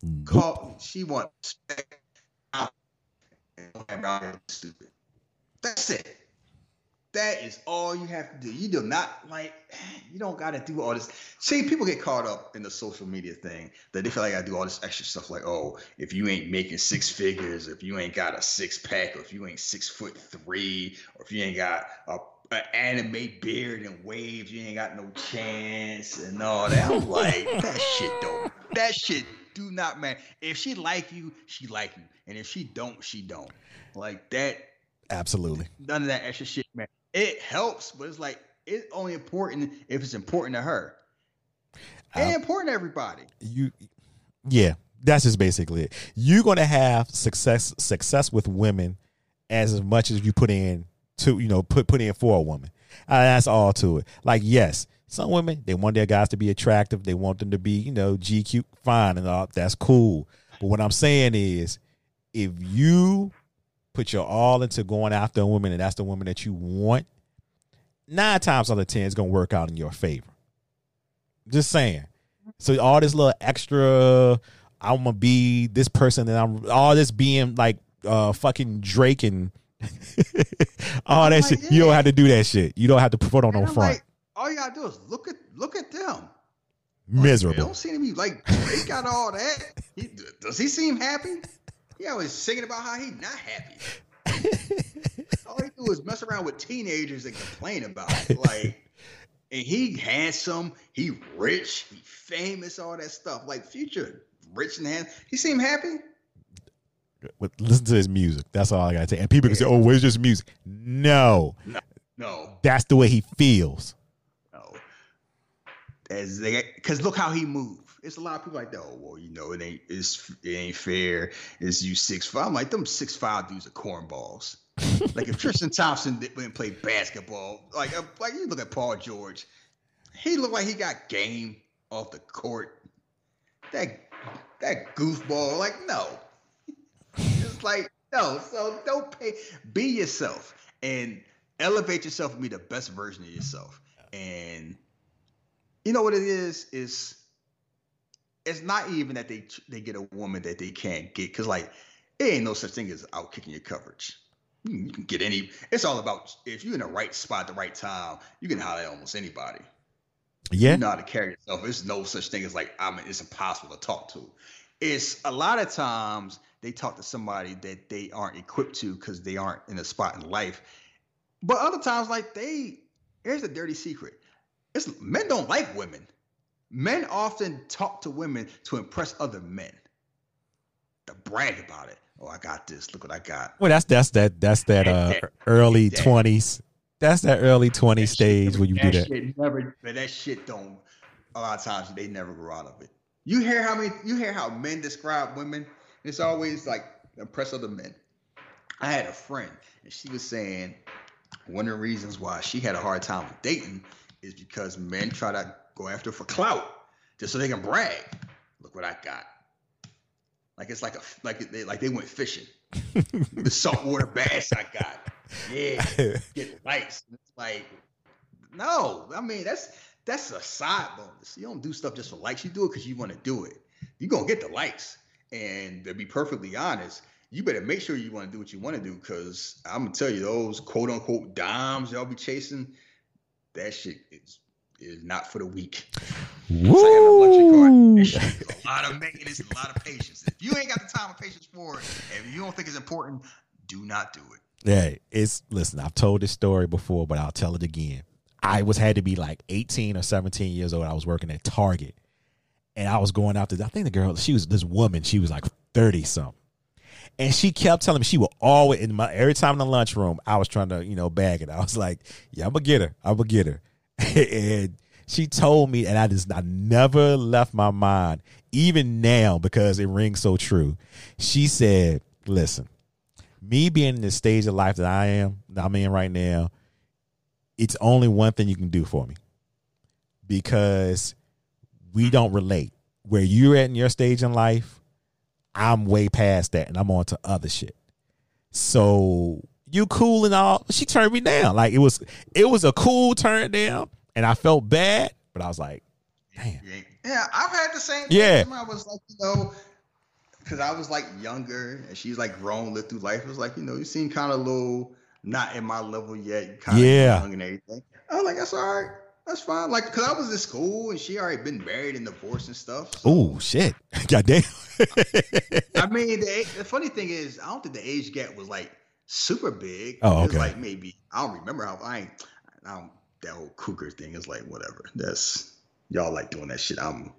Nope. Call, she wants respect. Stupid. That's it. That is all you have to do. You do not like. You don't gotta do all this. See, people get caught up in the social media thing that they feel like I do all this extra stuff. Like, oh, if you ain't making six figures, if you ain't got a six pack, or if you ain't six foot three, or if you ain't got a, a anime beard and waves, you ain't got no chance and all that. I'm like, that shit don't. That shit. Do not matter. If she like you, she like you, and if she don't, she don't. Like that. Absolutely. None of that extra shit, man. It helps, but it's like it's only important if it's important to her. And um, important to everybody. You, yeah, that's just basically it. You're gonna have success success with women as much as you put in to you know put put in for a woman. Uh, that's all to it. Like yes. Some women, they want their guys to be attractive. They want them to be, you know, G Q, fine and all. That's cool. But what I'm saying is, if you put your all into going after a woman and that's the woman that you want, nine times out of ten, it's going to work out in your favor. Just saying. So all this little extra, I'm going to be this person that I'm, all this being like uh, fucking Drake and all that shit. You don't have to do that shit. You don't have to put on no front. All you gotta do is look at look at them. Miserable. Like, they don't seem to be like Drake got all that. He, does he seem happy? He always singing about how he's not happy. All he do is mess around with teenagers and complain about it. Like, and he handsome, he rich, he famous, all that stuff. Like Future, rich and handsome. He seem happy. But listen to his music. That's all I gotta say. And people yeah. can say, "Oh, where's his music?" No, no, no. That's the way he feels. As they, cause look how he moved. It's a lot of people like that. Oh well, you know it ain't. It's it ain't fair. It's you six five. I'm like them six five dudes are cornballs. Like if Tristan Thompson didn't play basketball, like like you look at Paul George, he looked like he got game off the court. That that goofball, like no, just like no. So don't pay. Be yourself and elevate yourself and be the best version of yourself. And you know what it is? Is it's not even that they they get a woman that they can't get, because like it ain't no such thing as out kicking your coverage. You can get any. It's all about if you're in the right spot at the right time, you can holler at almost anybody. Yeah, you know how to carry yourself. There's no such thing as like I mean, it's impossible to talk to. It's a lot of times they talk to somebody that they aren't equipped to because they aren't in a spot in life. But other times, like they here's the dirty secret. It's, men don't like women. Men often talk to women to impress other men. To brag about it. Oh, I got this. Look what I got. Well, that's that's that that's that uh, that, early that, twenties. That's that early twenties stage shit, where you that do that. Shit never, but that shit don't. A lot of times they never grow out of it. You hear how many? You hear how men describe women? It's always like impress other men. I had a friend, and she was saying one of the reasons why she had a hard time with dating is because men try to go after for clout just so they can brag. Look what I got. Like it's like a like they like they went fishing. The saltwater bass I got. Yeah, get likes. It's like no, I mean that's that's a side bonus. You don't do stuff just for likes. You do it because you want to do it. You're gonna get the likes. And to be perfectly honest, you better make sure you want to do what you want to do. Because I'm gonna tell you those quote unquote dimes y'all be chasing. That shit is is not for the weak. Woo! It's like a lot of maintenance and a lot of patience. If you ain't got the time and patience for it, if you don't think it's important, do not do it. Yeah, it's listen, I've told this story before, but I'll tell it again. I was had to be like eighteen or seventeen years old. I was working at Target. And I was going out to I think the girl, she was this woman, she was like thirty something. And she kept telling me she would always in my every time in the lunchroom, I was trying to, you know, bag it. I was like, yeah, I'm gonna get her. I'm gonna get her. And she told me, and I just I never left my mind, even now, because it rings so true. She said, listen, me being in the stage of life that I am, that I'm in right now, it's only one thing you can do for me. Because we don't relate. Where you're at in your stage in life, I'm way past that and I'm on to other shit. So you cool and all. She turned me down. Like it was, it was a cool turn down, and I felt bad, but I was like, damn. Yeah, I've had the same thing. Yeah, I was like, you know, because I was like younger, and she's like grown, lived through life. It was like, you know, you seem kind of low, not at my level yet, kind of yeah. young and everything. I was like, that's all right. That's fine. Like, because I was in school and she already been married and divorced and stuff. So. Oh, shit. Goddamn. I mean, the, the funny thing is, I don't think the age gap was like super big. Oh, okay. It was like maybe, I don't remember how, I ain't, I don't, that whole cougar thing is like, whatever. That's, y'all like doing that shit. I'm,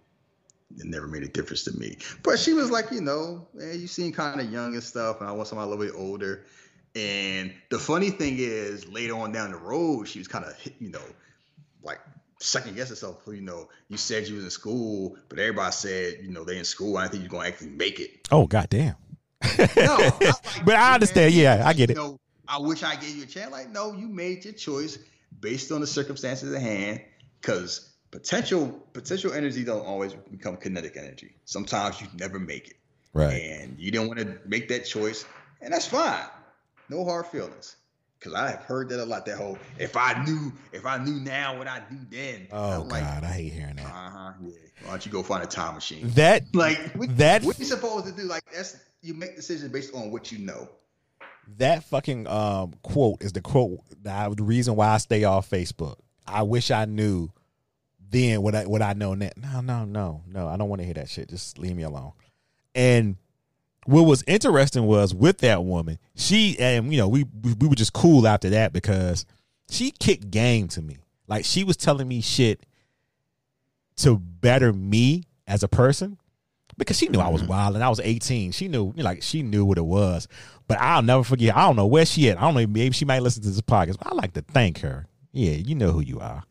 it never made a difference to me. But she was like, you know, hey, you seem kind of young and stuff, and I want somebody a little bit older. And the funny thing is, later on down the road, she was kind of, you know, like second guess herself. You know, you said you was in school, but everybody said, you know, they in school. I don't think you're gonna actually make it. Oh, goddamn! No, I like, but I understand. Man, yeah, I get it. You know, I wish I gave you a chance. Like, no, you made your choice based on the circumstances at hand. Because potential, potential energy don't always become kinetic energy. Sometimes you never make it, right? And you didn't want to make that choice, and that's fine. No hard feelings. Cause I have heard that a lot. That whole "if I knew, if I knew now what I knew then." Oh like, God, I hate hearing that. Uh huh. Yeah. Why don't you go find a time machine? That like what, that. What you supposed to do? Like that's you make decisions based on what you know. That fucking um, quote is the quote. The reason why I stay off Facebook. I wish I knew then what I what I know now. No, no, no, no. I don't want to hear that shit. Just leave me alone. And what was interesting was with that woman, she, and you know, we, we we were just cool after that because she kicked game to me. Like she was telling me shit to better me as a person because she knew I was wild and I was eighteen. She knew, like she knew what it was, but I'll never forget. I don't know where she at. I don't know. Maybe she might listen to this podcast, but I like to thank her. Yeah. You know who you are.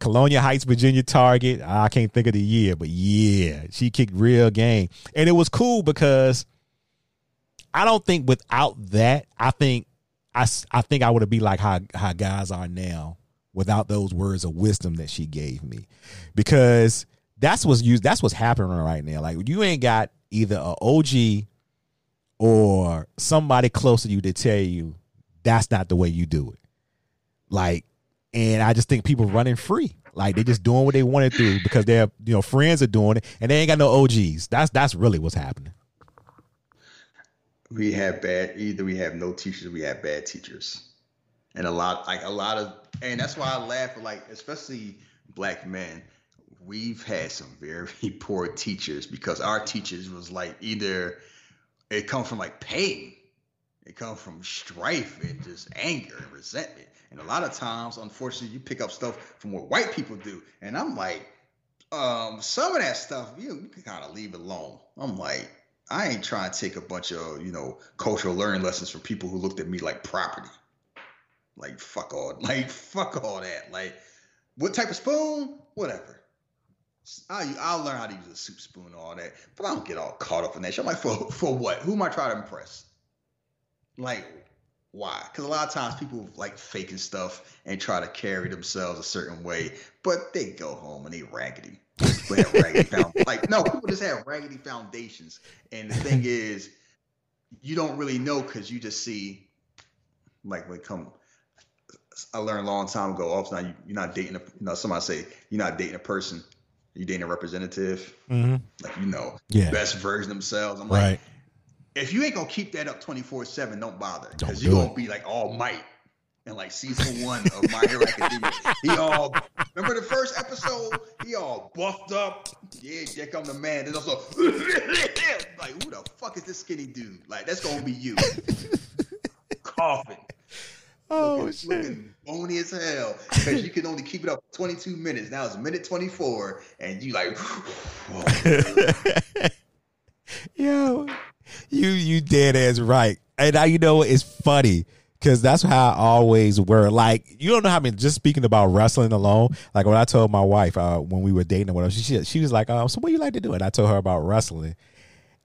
Colonia Heights, Virginia, Target. I can't think of the year, but yeah, she kicked real game. And it was cool because I don't think without that, I think I, I think I would have been like how, how guys are now without those words of wisdom that she gave me. Because that's what's used, that's what's happening right now. Like you ain't got either an O G or somebody close to you to tell you that's not the way you do it. Like And I just think people running free. Like they just doing what they wanted to because their, you know, friends are doing it and they ain't got no O Gs. That's that's really what's happening. We have bad either we have no teachers, we have bad teachers. And a lot like a lot of and that's why I laugh at like especially black men. We've had some very poor teachers because our teachers was like either it comes from like pain. It comes from strife and just anger and resentment. And a lot of times, unfortunately, you pick up stuff from what white people do. And I'm like, um, some of that stuff, you, you can kind of leave it alone. I'm like, I ain't trying to take a bunch of, you know, cultural learning lessons from people who looked at me like property. Like, fuck all, like, fuck all that. Like, what type of spoon? Whatever. I'll, I'll learn how to use a soup spoon and all that. But I don't get all caught up in that shit. I'm like, for, for what? Who am I trying to impress? Like, why? Because a lot of times people like faking stuff and try to carry themselves a certain way, but they go home and they raggedy. People have raggedy found- like, no, people just have raggedy foundations. And the thing is, you don't really know because you just see, like, when come, I learned a long time ago, all of a sudden you're not dating, a, you know, somebody say, you're not dating a person, you're dating a representative. Mm-hmm. Like, you know, yeah. Best version of themselves. I'm right. like, if you ain't going to keep that up twenty-four seven, don't bother. Because you're going to be like All Might and like season one of My Hero Academia. He all, remember the first episode? He all buffed up. Yeah, here come the man. Then also, like, who the fuck is this skinny dude? Like, that's going to be you. Coughing. Oh, looking, shit. Looking bony as hell. Because you can only keep it up for twenty-two minutes. Now it's minute twenty-four. And you like, yo. You you dead ass right. And I, you know, it's funny because that's how I always were. Like, you don't know how many, just speaking about wrestling alone, like when I told my wife uh, when we were dating or whatever, she, she was like, um, so what do you like to do? And I told her about wrestling.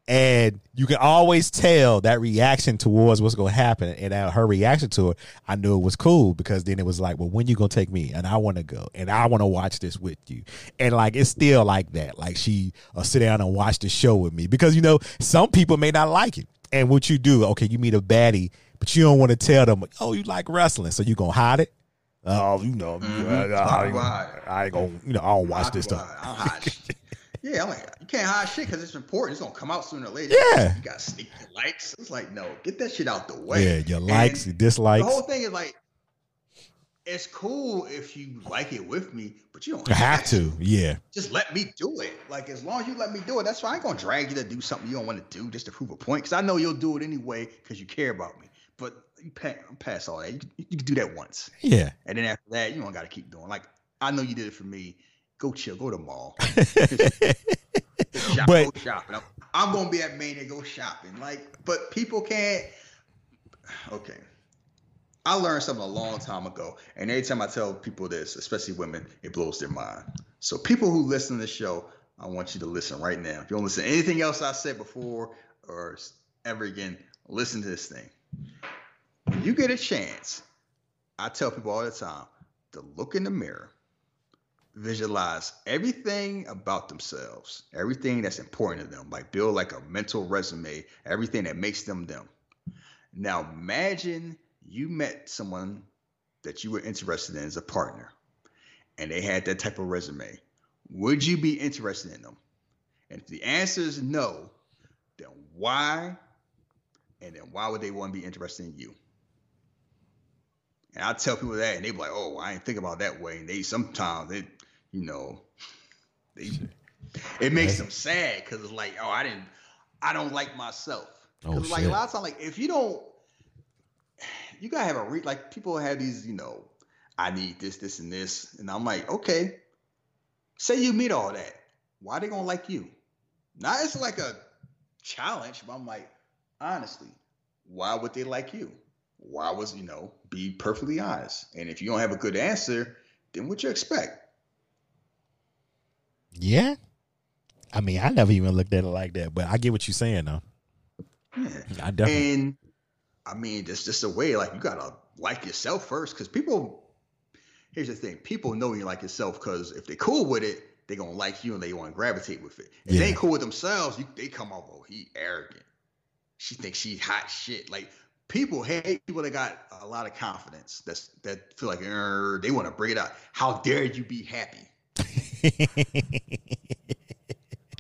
And you can always tell that reaction towards what's going to happen. And uh, her reaction to it, I knew it was cool because then it was like, well, when you going to take me? And I want to go. And I want to watch this with you. And, like, it's still like that. Like, she'll sit down and watch the show with me because, you know, some people may not like it. And what you do, okay, you meet a baddie, but you don't want to tell them, oh, you like wrestling, so you gonna hide it? Oh, you know, mm-hmm. I, I, I, I ain't gonna, you know, I don't watch I, this I, stuff. I, I'll hide it. Yeah, I'm like, you can't hide shit because it's important. It's gonna come out sooner or later. Yeah, you gotta sneak your likes. It's like, no, get that shit out the way. Yeah, your likes, and your dislikes. The whole thing is like, it's cool if you like it with me, but you don't have, have to. to. Yeah, just let me do it. Like, as long as you let me do it, that's why I ain't gonna drag you to do something you don't want to do just to prove a point. Because I know you'll do it anyway because you care about me. But you pass, pass all that. You, you can do that once. Yeah, and then after that, you don't gotta keep doing. Like, I know you did it for me. Go chill, go to the mall. shop, but, go shopping. I'm, I'm gonna be at Mania, go shopping. Like, but people can't. Okay, I learned something a long time ago, and every time I tell people this, especially women, it blows their mind. So, people who listen to this show, I want you to listen right now. If you don't listen to anything else I said before or ever again, listen to this thing. When you get a chance, I tell people all the time to look in the mirror. Visualize everything about themselves, everything that's important to them, like build like a mental resume, everything that makes them them. Now imagine you met someone that you were interested in as a partner, and they had that type of resume. Would you be interested in them? And if the answer is no, then why? And then why would they want to be interested in you? And I tell people that, and they be like, "Oh, I ain't think about that way." And they sometimes it. You know, they, it makes them sad because it's like, oh, I didn't, I don't like myself. Oh, like a lot of times, like if you don't, you gotta have a re- like people have these, you know, I need this, this, and this, and I'm like, okay, say you meet all that, why they gonna like you? Not it's like a challenge, but I'm like, honestly, why would they like you? Why was you know, be perfectly honest, and if you don't have a good answer, then what you expect? Yeah, I mean, I never even looked at it like that, but I get what you're saying, though. Yeah. I definitely. And I mean, it's just a way. Like, you gotta like yourself first, because people. Here's the thing: people know you like yourself because if they cool with it, they gonna like you and they want to gravitate with it. If yeah. they ain't cool with themselves, you, they come off, oh, he arrogant. She thinks she's hot shit. Like, people hate people that got a lot of confidence. That's that feel like er, they want to bring it out. How dare you be happy?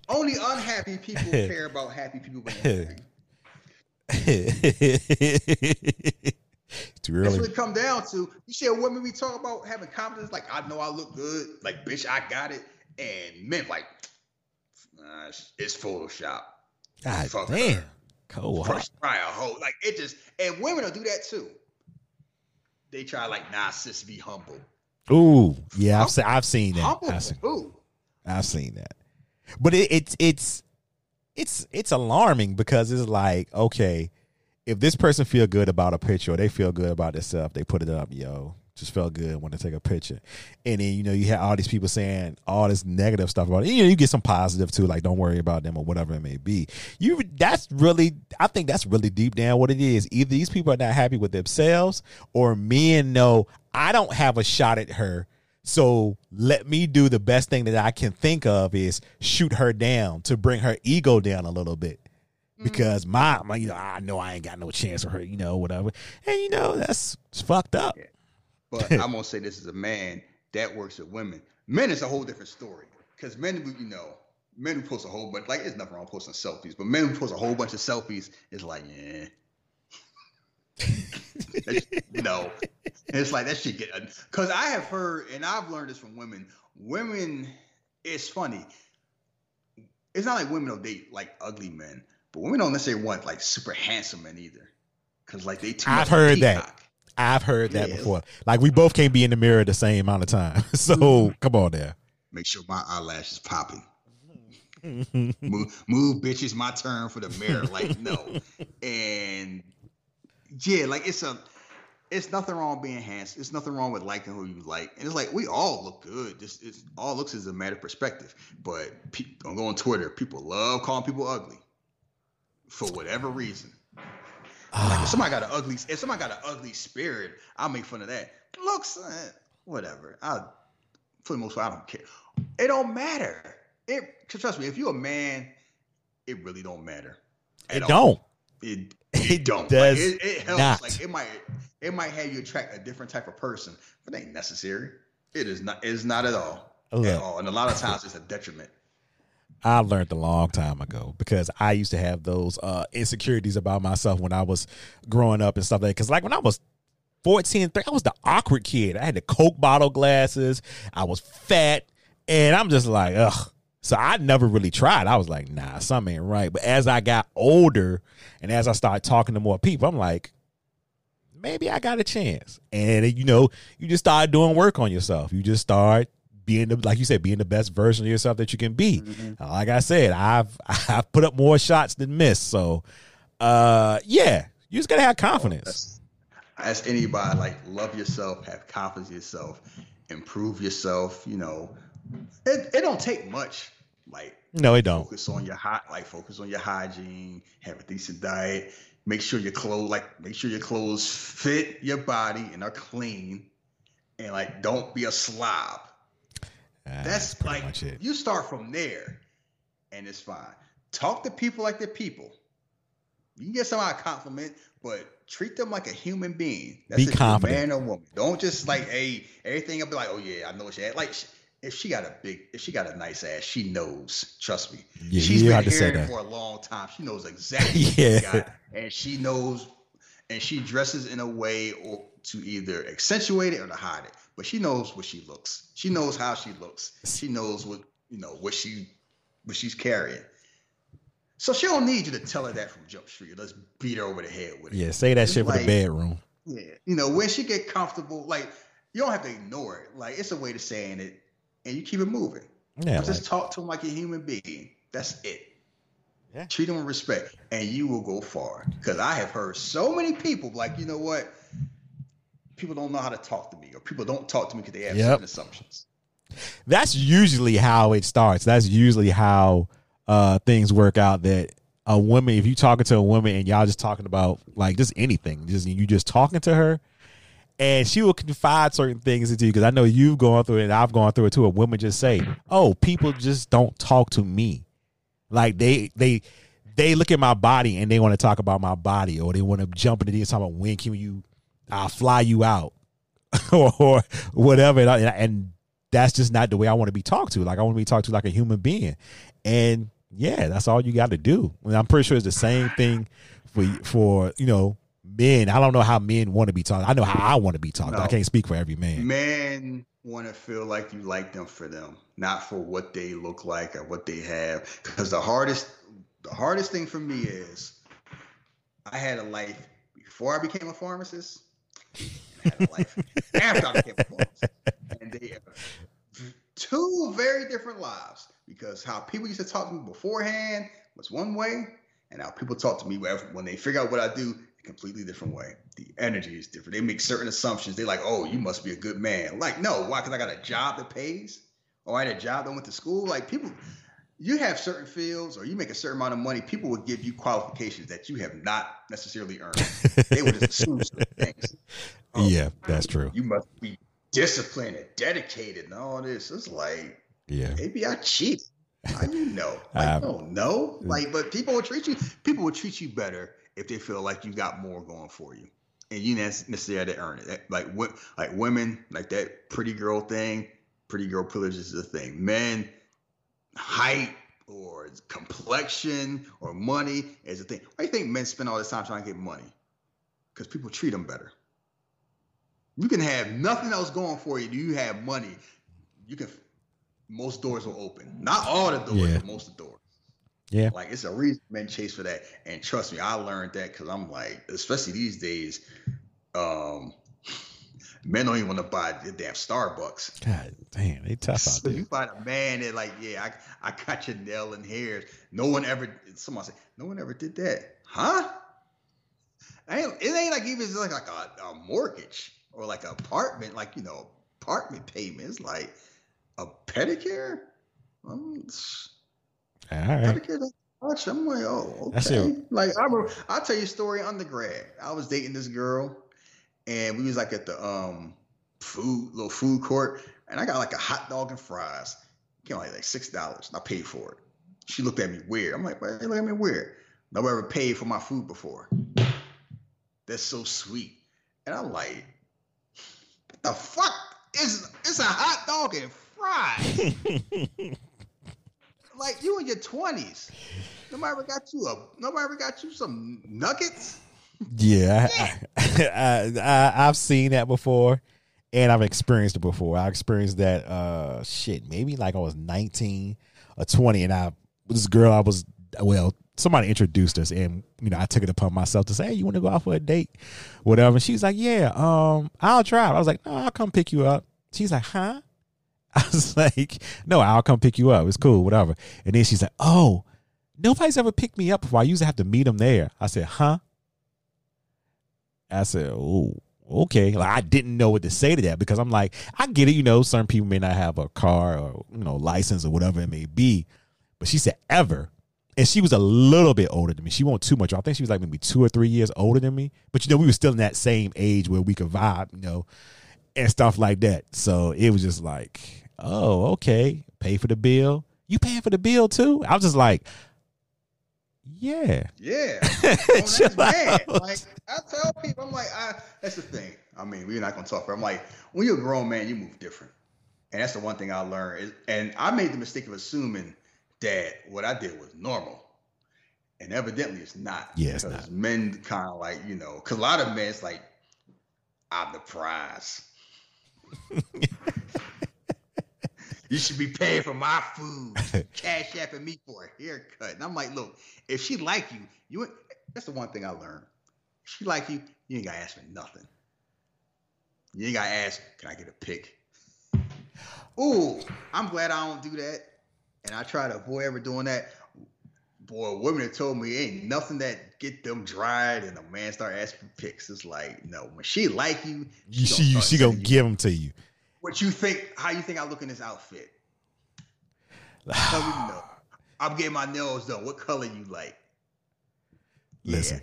Only unhappy people care about happy people being happy. It's really... That's what it comes down to. You see, women, we talk about having confidence, like, I know I look good, like, bitch, I got it. And men, like, nah, it's Photoshop. God Fuck damn. Cold hard. Try a hoe. Like, it just, and women will do that too. They try, like, nah, sis, be humble. Ooh, yeah, I've seen, I've seen that. I've seen, I've seen that, but it, it's it's it's it's alarming because it's like, okay, if this person feel good about a picture or they feel good about themselves, they put it up. Yo, just felt good when they take a picture, and then you know you have all these people saying all this negative stuff about it. And, you know, you get some positive too, like don't worry about them or whatever it may be. You that's really, I think that's really deep down what it is. Either these people are not happy with themselves, or men know, I don't have a shot at her, so let me do the best thing that I can think of is shoot her down to bring her ego down a little bit, because my, my you know, I know I ain't got no chance with her, you know, whatever. And, you know, that's it's fucked up. Yeah. But I'm going to say this as a man that works with women. Men is a whole different story, because men, you know, men who post a whole bunch, like, there's nothing wrong posting selfies, but men who post a whole bunch of selfies is like, yeah. No, it's like that shit get, because I have heard, and I've learned this from women. Women, it's funny. It's not like women don't date like ugly men, but women don't necessarily want like super handsome men either, because like they too. I've heard that. I've heard that yeah. before. Like, we both can't be in the mirror the same amount of time. So come on, there. Make sure my eyelash is popping. move, move, bitches. My turn for the mirror. Like, no, and. Yeah, like it's a, it's nothing wrong with being handsome. It's nothing wrong with liking who you like, and it's like we all look good. Just it's all looks is a matter of perspective. But people, don't go on Twitter. People love calling people ugly for whatever reason. Ah. Like if somebody got an ugly, if somebody got an ugly spirit, I'll make fun of that. Looks, eh, whatever. I, for the most part, I don't care. It don't matter. It trust me. If you're a man, it really don't matter. It don't. All. it, it, it don't. Does like, it, it helps. Not. Like it might it might have you attract a different type of person, but it ain't necessary. It is not. It's not at all. Look, at all. And a lot of times it's a detriment. I learned a long time ago because I used to have those uh, insecurities about myself when I was growing up and stuff like that. Because like when I was fourteen, I was the awkward kid. I had the Coke bottle glasses. I was fat. And I'm just like, ugh. So I never really tried. I was like, nah, something ain't right. But as I got older and as I started talking to more people, I'm like, maybe I got a chance. And, you know, you just start doing work on yourself. You just start being, the, like you said, being the best version of yourself that you can be. Mm-hmm. Like I said, I've I've put up more shots than missed. So, uh, yeah, you just got to have confidence. Ask anybody, like, love yourself, have confidence in yourself, improve yourself, you know. It, it don't take much. Like no, it don't. Focus on your hot, like focus on your hygiene. Have a decent diet. Make sure your clothes, like make sure your clothes fit your body and are clean. And like, don't be a slob. Uh, that's that's like much it. You start from there, and it's fine. Talk to people like they're people. You can get somebody a compliment, but treat them like a human being. That's be confident, man or woman. Don't just like hey, everything. I'll be like, oh yeah, I know what she had. Like. She, If she got a big, if she got a nice ass, she knows. Trust me. Yeah, she's been hearing it for a long time. She knows exactly yeah. what she got. And she knows, and she dresses in a way or to either accentuate it or to hide it. But she knows what she looks. She knows how she looks. She knows what, you know, what she, what she's carrying. So she don't need you to tell her that from Jump Street. Let's beat her over the head with it. Yeah, say that it's shit like, for the bedroom. Yeah. You know, when she get comfortable, like, you don't have to ignore it. Like, it's a way to saying it. And you keep it moving. Yeah, like, just talk to them like a human being. That's it. Yeah. Treat them with respect. And you will go far. Because I have heard so many people like, you know what? People don't know how to talk to me. Or people don't talk to me because they have yep. certain assumptions. That's usually how it starts. That's usually how uh, things work out. That a woman, if you talking to a woman and y'all just talking about like just anything, just you just talking to her, and she will confide certain things into you because I know you've gone through it and I've gone through it too. A woman just say, oh, people just don't talk to me. Like they they they look at my body and they want to talk about my body, or they want to jump into this talking about when can you I'll fly you out or, or whatever. And, I, and that's just not the way I want to be talked to. Like I want to be talked to like a human being. And yeah, that's all you got to do. And I'm pretty sure it's the same thing for for, you know, men. I don't know how men want to be talked. I know how I want to be talked. No. I can't speak for every man. Men want to feel like you like them for them, not for what they look like or what they have. Because the hardest, the hardest thing for me is, I had a life before I became a pharmacist. And I had a life after I became a pharmacist, and they have two very different lives. Because how people used to talk to me beforehand was one way, and how people talk to me when they figure out what I do. Completely different way. The energy is different. They make certain assumptions. They're like, oh, you must be a good man. Like, no, why? Because I got a job that pays, or I had a job that went to school. Like, people, you have certain fields or you make a certain amount of money, people will give you qualifications that you have not necessarily earned. They would just assume certain things. Um, yeah, that's true. You must be disciplined and dedicated and all this. It's like, yeah, maybe I cheat. How do you know? Like, I don't know. Like, but people will treat you, people will treat you better if they feel like you got more going for you, and you necessarily had to earn it. Like like women, like that pretty girl thing, pretty girl privilege is a thing. Men, height or complexion or money is a thing. Why do you think men spend all this time trying to get money? Because people treat them better. You can have nothing else going for you. Do you have money? You can. Most doors will open. Not all the doors, yeah. but most of the doors. Yeah, like it's a reason men chase for that, and trust me, I learned that because I'm like, especially these days, um, men don't even want to buy the damn Starbucks. God damn, they tough so out there. You find a man that like, yeah, I I got your nail and hairs. No one ever. Someone said, no one ever did that, huh? I ain't, it ain't like even like like a, a mortgage or like an apartment, like you know, apartment payments, like a pedicure. Um, All right. I'm like, oh, okay. Like I remember, I'll tell you a story. Undergrad, I was dating this girl, and we was like at the um food little food court, and I got like a hot dog and fries. It came out like six dollars, and I paid for it. She looked at me weird. I'm like, why are you looking at me weird? Nobody ever paid for my food before. That's so sweet. And I'm like, what the fuck? It's, it's a hot dog and fries. Like, you in your twenties. Nobody ever got you a, nobody ever got you some nuggets? Yeah. yeah. I, I, I, I've seen that before. And I've experienced it before. I experienced that, uh, shit, maybe like I was nineteen or twenty. And I, this girl I was, well, somebody introduced us, and you know, I took it upon myself to say, hey, you want to go out for a date, whatever. And she was like, yeah, um, I'll drive. I was like, no, I'll come pick you up. She's like, huh? I was like, no, I'll come pick you up. It's cool, whatever. And then she's like, oh, nobody's ever picked me up before. I used to have to meet them there. I said, huh? I said, oh, okay. Like, I didn't know what to say to that, because I'm like, I get it. You know, certain people may not have a car or, you know, license or whatever it may be. But she said, ever. And she was a little bit older than me. She wasn't too much. I think she was like maybe two or three years older than me. But, you know, we were still in that same age where we could vibe, you know, and stuff like that. So it was just like, oh, okay, pay for the bill. You paying for the bill, too? I was just like, yeah. Yeah. Well, that's bad. Like, I tell people, I'm like, I, that's the thing. I mean, we're not going to talk. I'm like, when you're a grown man, you move different. And that's the one thing I learned. And I made the mistake of assuming that what I did was normal, and evidently it's not. Yes, yeah, because men kind of like, you know, because a lot of men, it's like, I'm the prize. You should be paying for my food, cash apping me for a haircut. And I'm like, look, if she like you, you. That's the one thing I learned. If she like you, you ain't gotta ask for nothing. You ain't gotta ask, can I get a pic? Ooh, I'm glad I don't do that. And I try to avoid ever doing that. Boy, women have told me ain't nothing that get them dried, and a man start asking for pics. It's like, no, when she like you, she, she gonna, she gonna give them to you. What you think? How you think I look in this outfit? Tell me, no. I'm getting my nails done. What color you like? Listen,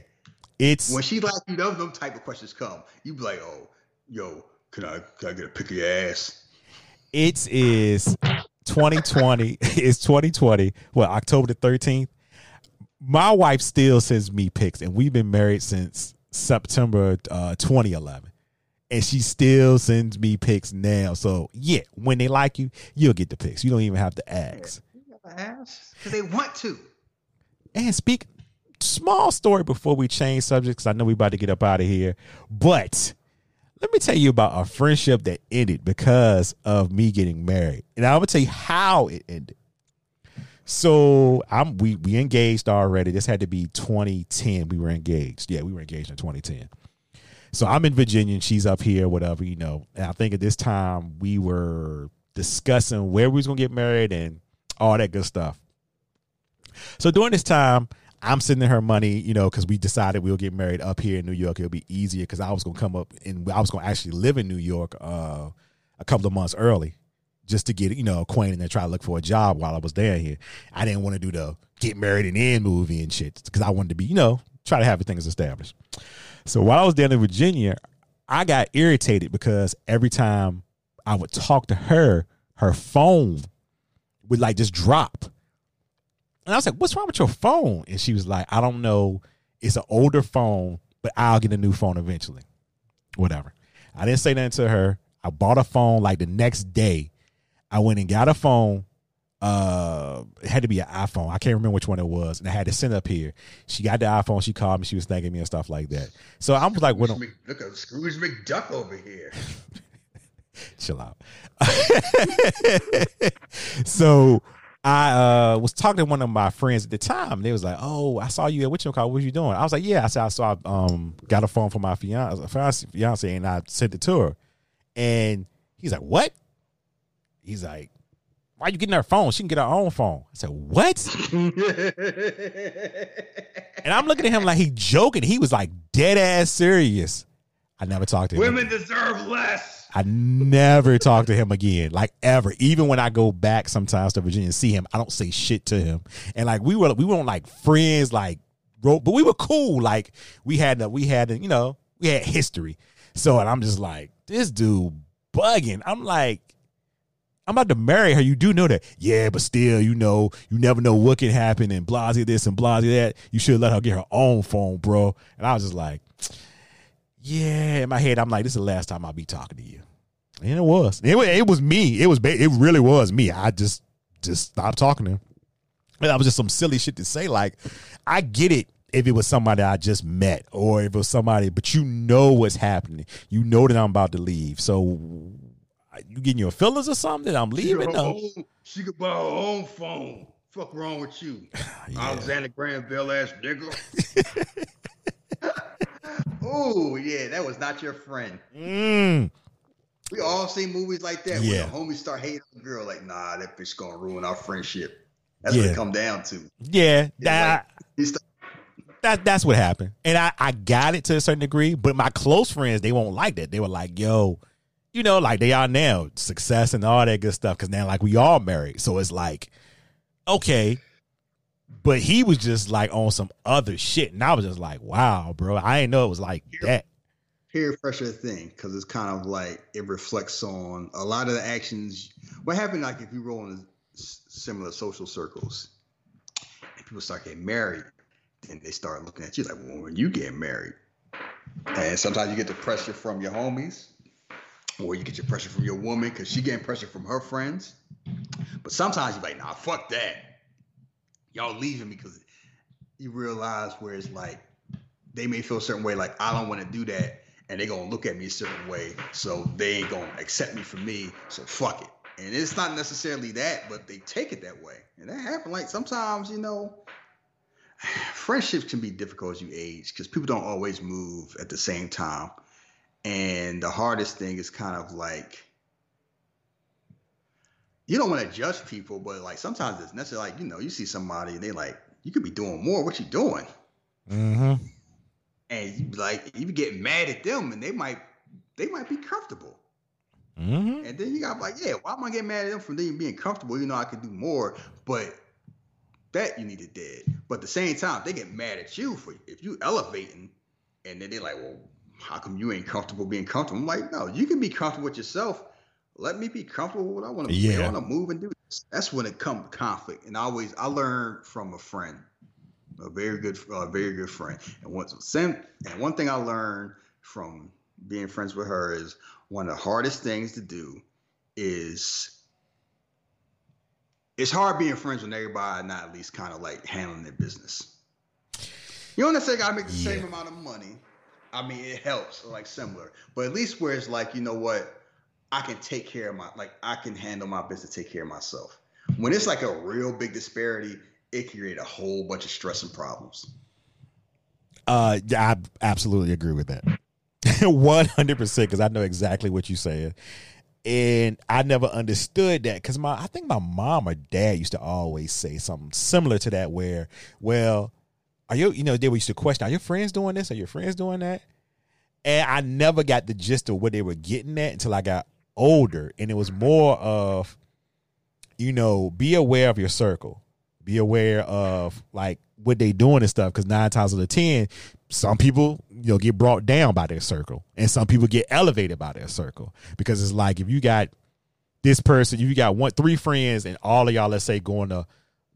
yeah. It's when she like you, those them type of questions come. You be like, oh, yo, can I can I get a pick of your ass? It is. twenty twenty is twenty twenty. Well, October the thirteenth. My wife still sends me pics, and we've been married since September uh, twenty eleven. And she still sends me pics now. So, yeah, when they like you, you'll get the pics. You don't even have to ask. Because they want to. And speak, small story before we change subjects. I know we're about to get up out of here. But let me tell you about a friendship that ended because of me getting married. And I'm going to tell you how it ended. So I'm we we engaged already. This had to be twenty ten. We were engaged. Yeah, we were engaged in twenty ten. So I'm in Virginia and she's up here, whatever, you know. And I think at this time we were discussing where we was going to get married and all that good stuff. So during this time, I'm sending her money, you know, because we decided we'll get married up here in New York. It'll be easier because I was going to come up and I was going to actually live in New York uh, a couple of months early just to get, you know, acquainted and try to look for a job while I was down here. I didn't want to do the get married and then movie and shit because I wanted to be, you know, try to have things established. So while I was down in Virginia, I got irritated because every time I would talk to her, her phone would like just drop. And I was like, what's wrong with your phone? And she was like, I don't know. It's an older phone, but I'll get a new phone eventually. Whatever. I didn't say nothing to her. I bought a phone like the next day. I went and got a phone. Uh, it had to be an iPhone. I can't remember which one it was. And I had to send up here. She got the iPhone. She called me. She was thanking me and stuff like that. So I was like, what? Well, look at Scrooge McDuck over here. Chill out. So I uh, was talking to one of my friends at the time. They was like, oh, I saw you at Wichita. What were you doing? I was like, yeah. I said, I saw um got a phone from my fiance, fiance, and I sent it to her. And he's like, what? He's like, why are you getting her phone? She can get her own phone. I said, what? And I'm looking at him like he joking. He was like dead ass serious. I never talked to him. Women deserve less. I never talk to him again, like ever. Even when I go back sometimes to Virginia and see him, I don't say shit to him. And like we were, we weren't like friends, like, but we were cool. Like we had, the, we had, the, you know, we had history. So and I'm just like, this dude bugging. I'm like, I'm about to marry her. You do know that. Yeah, but still, you know, you never know what can happen and blasey this and blasey that. You should let her get her own phone, bro. And I was just like, yeah. In my head, I'm like, this is the last time I'll be talking to you. And it was. It was, it was me. It was. It really was me. I just just stopped talking to him. And that was just some silly shit to say. Like, I get it if it was somebody I just met or if it was somebody, but you know what's happening. You know that I'm about to leave. So you getting your feelings or something that I'm leaving? She, no. Own, she could buy her own phone. Fuck wrong with you. Yeah. Alexander Graham Bell ass nigga. Oh, yeah, that was not your friend. Mm. We all see movies like that yeah. where the homies start hating the girl. Like, nah, that bitch gonna ruin our friendship. That's yeah. what it come down to. Yeah, that, like, start- that that's what happened. And I, I got it to a certain degree, but my close friends, they won't like that. They were like, yo, you know, like they are now, success and all that good stuff. Because now, like, we all married. So it's like, okay. But he was just like on some other shit. And I was just like, wow, bro. I didn't know it was like that. Peer pressure thing, because it's kind of like it reflects on a lot of the actions. What happened, like if you roll in similar social circles and people start getting married, then they start looking at you like, well, when you get married, and sometimes you get the pressure from your homies, or you get your pressure from your woman because she getting pressure from her friends. But sometimes you're like, nah, fuck that. Y'all leaving me because you realize where it's like they may feel a certain way, like I don't want to do that. And they're going to look at me a certain way, so they ain't going to accept me for me, so fuck it. And it's not necessarily that, but they take it that way. And that happened. Like, sometimes, you know, friendships can be difficult as you age because people don't always move at the same time. And the hardest thing is kind of like, you don't want to judge people, but, like, sometimes it's necessary. Like, you know, you see somebody and they like, you could be doing more. What you doing? Mm-hmm. And you like you get mad at them, and they might they might be comfortable. Mm-hmm. And then you got like, yeah, why am I getting mad at them for them being comfortable? You know, I could do more, but that you need to dead. But at the same time, they get mad at you for if you elevating, and then they're like, well, how come you ain't comfortable being comfortable? I'm like, no, you can be comfortable with yourself. Let me be comfortable with what I want to yeah. be. I want to move and do this. That's when it comes to conflict. And I always I learned from a friend. A very good, uh, very good friend. And one, and one thing I learned from being friends with her is one of the hardest things to do is it's hard being friends when everybody not at least kind of like handling their business. You don't necessarily got to make the yeah. same amount of money. I mean, it helps, like similar, but at least where it's like, you know what, I can take care of my, like I can handle my business, take care of myself. When it's like a real big disparity, it creates a whole bunch of stress and problems. Uh, I absolutely agree with that. one hundred percent, because I know exactly what you're saying. And I never understood that because my I think my mom or dad used to always say something similar to that where, well, are you, you know, they used to question, are your friends doing this? Are your friends doing that? And I never got the gist of what they were getting at until I got older. And it was more of, you know, be aware of your circle. Be aware of like what they doing and stuff, because nine times out of ten, some people, you know, get brought down by their circle, and some people get elevated by their circle. Because it's like if you got this person, you got one, three friends, and all of y'all, let's say, going to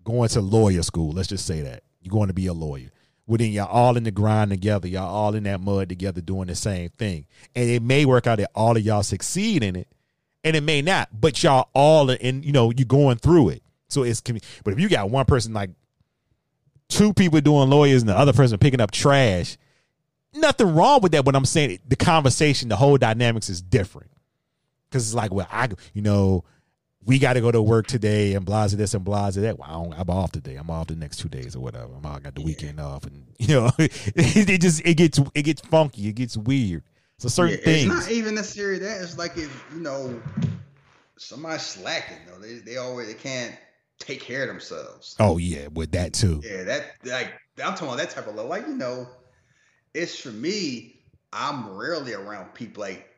going to lawyer school. Let's just say that you're going to be a lawyer. Well, then y'all all in the grind together, y'all all in that mud together, doing the same thing, and it may work out that all of y'all succeed in it, and it may not, but y'all all in, you know, you're going through it. So it's, but if you got one person, like two people doing lawyers and the other person picking up trash, nothing wrong with that. But I'm saying the conversation, the whole dynamics is different. Cause it's like, well, I, you know, we got to go to work today and blase this and blase that. Well, I don't, I'm off today. I'm off the next two days or whatever. I'm out, I got the yeah. weekend off, and you know, it, it just, it gets, it gets funky. It gets weird. So certain yeah, things. It's not even necessarily that. It's like if, you know, somebody's slacking though, they, they always, they can't take care of themselves. Oh yeah, with that too. Yeah, that like I'm talking about that type of love. Like, you know, it's for me, I'm rarely around people. Like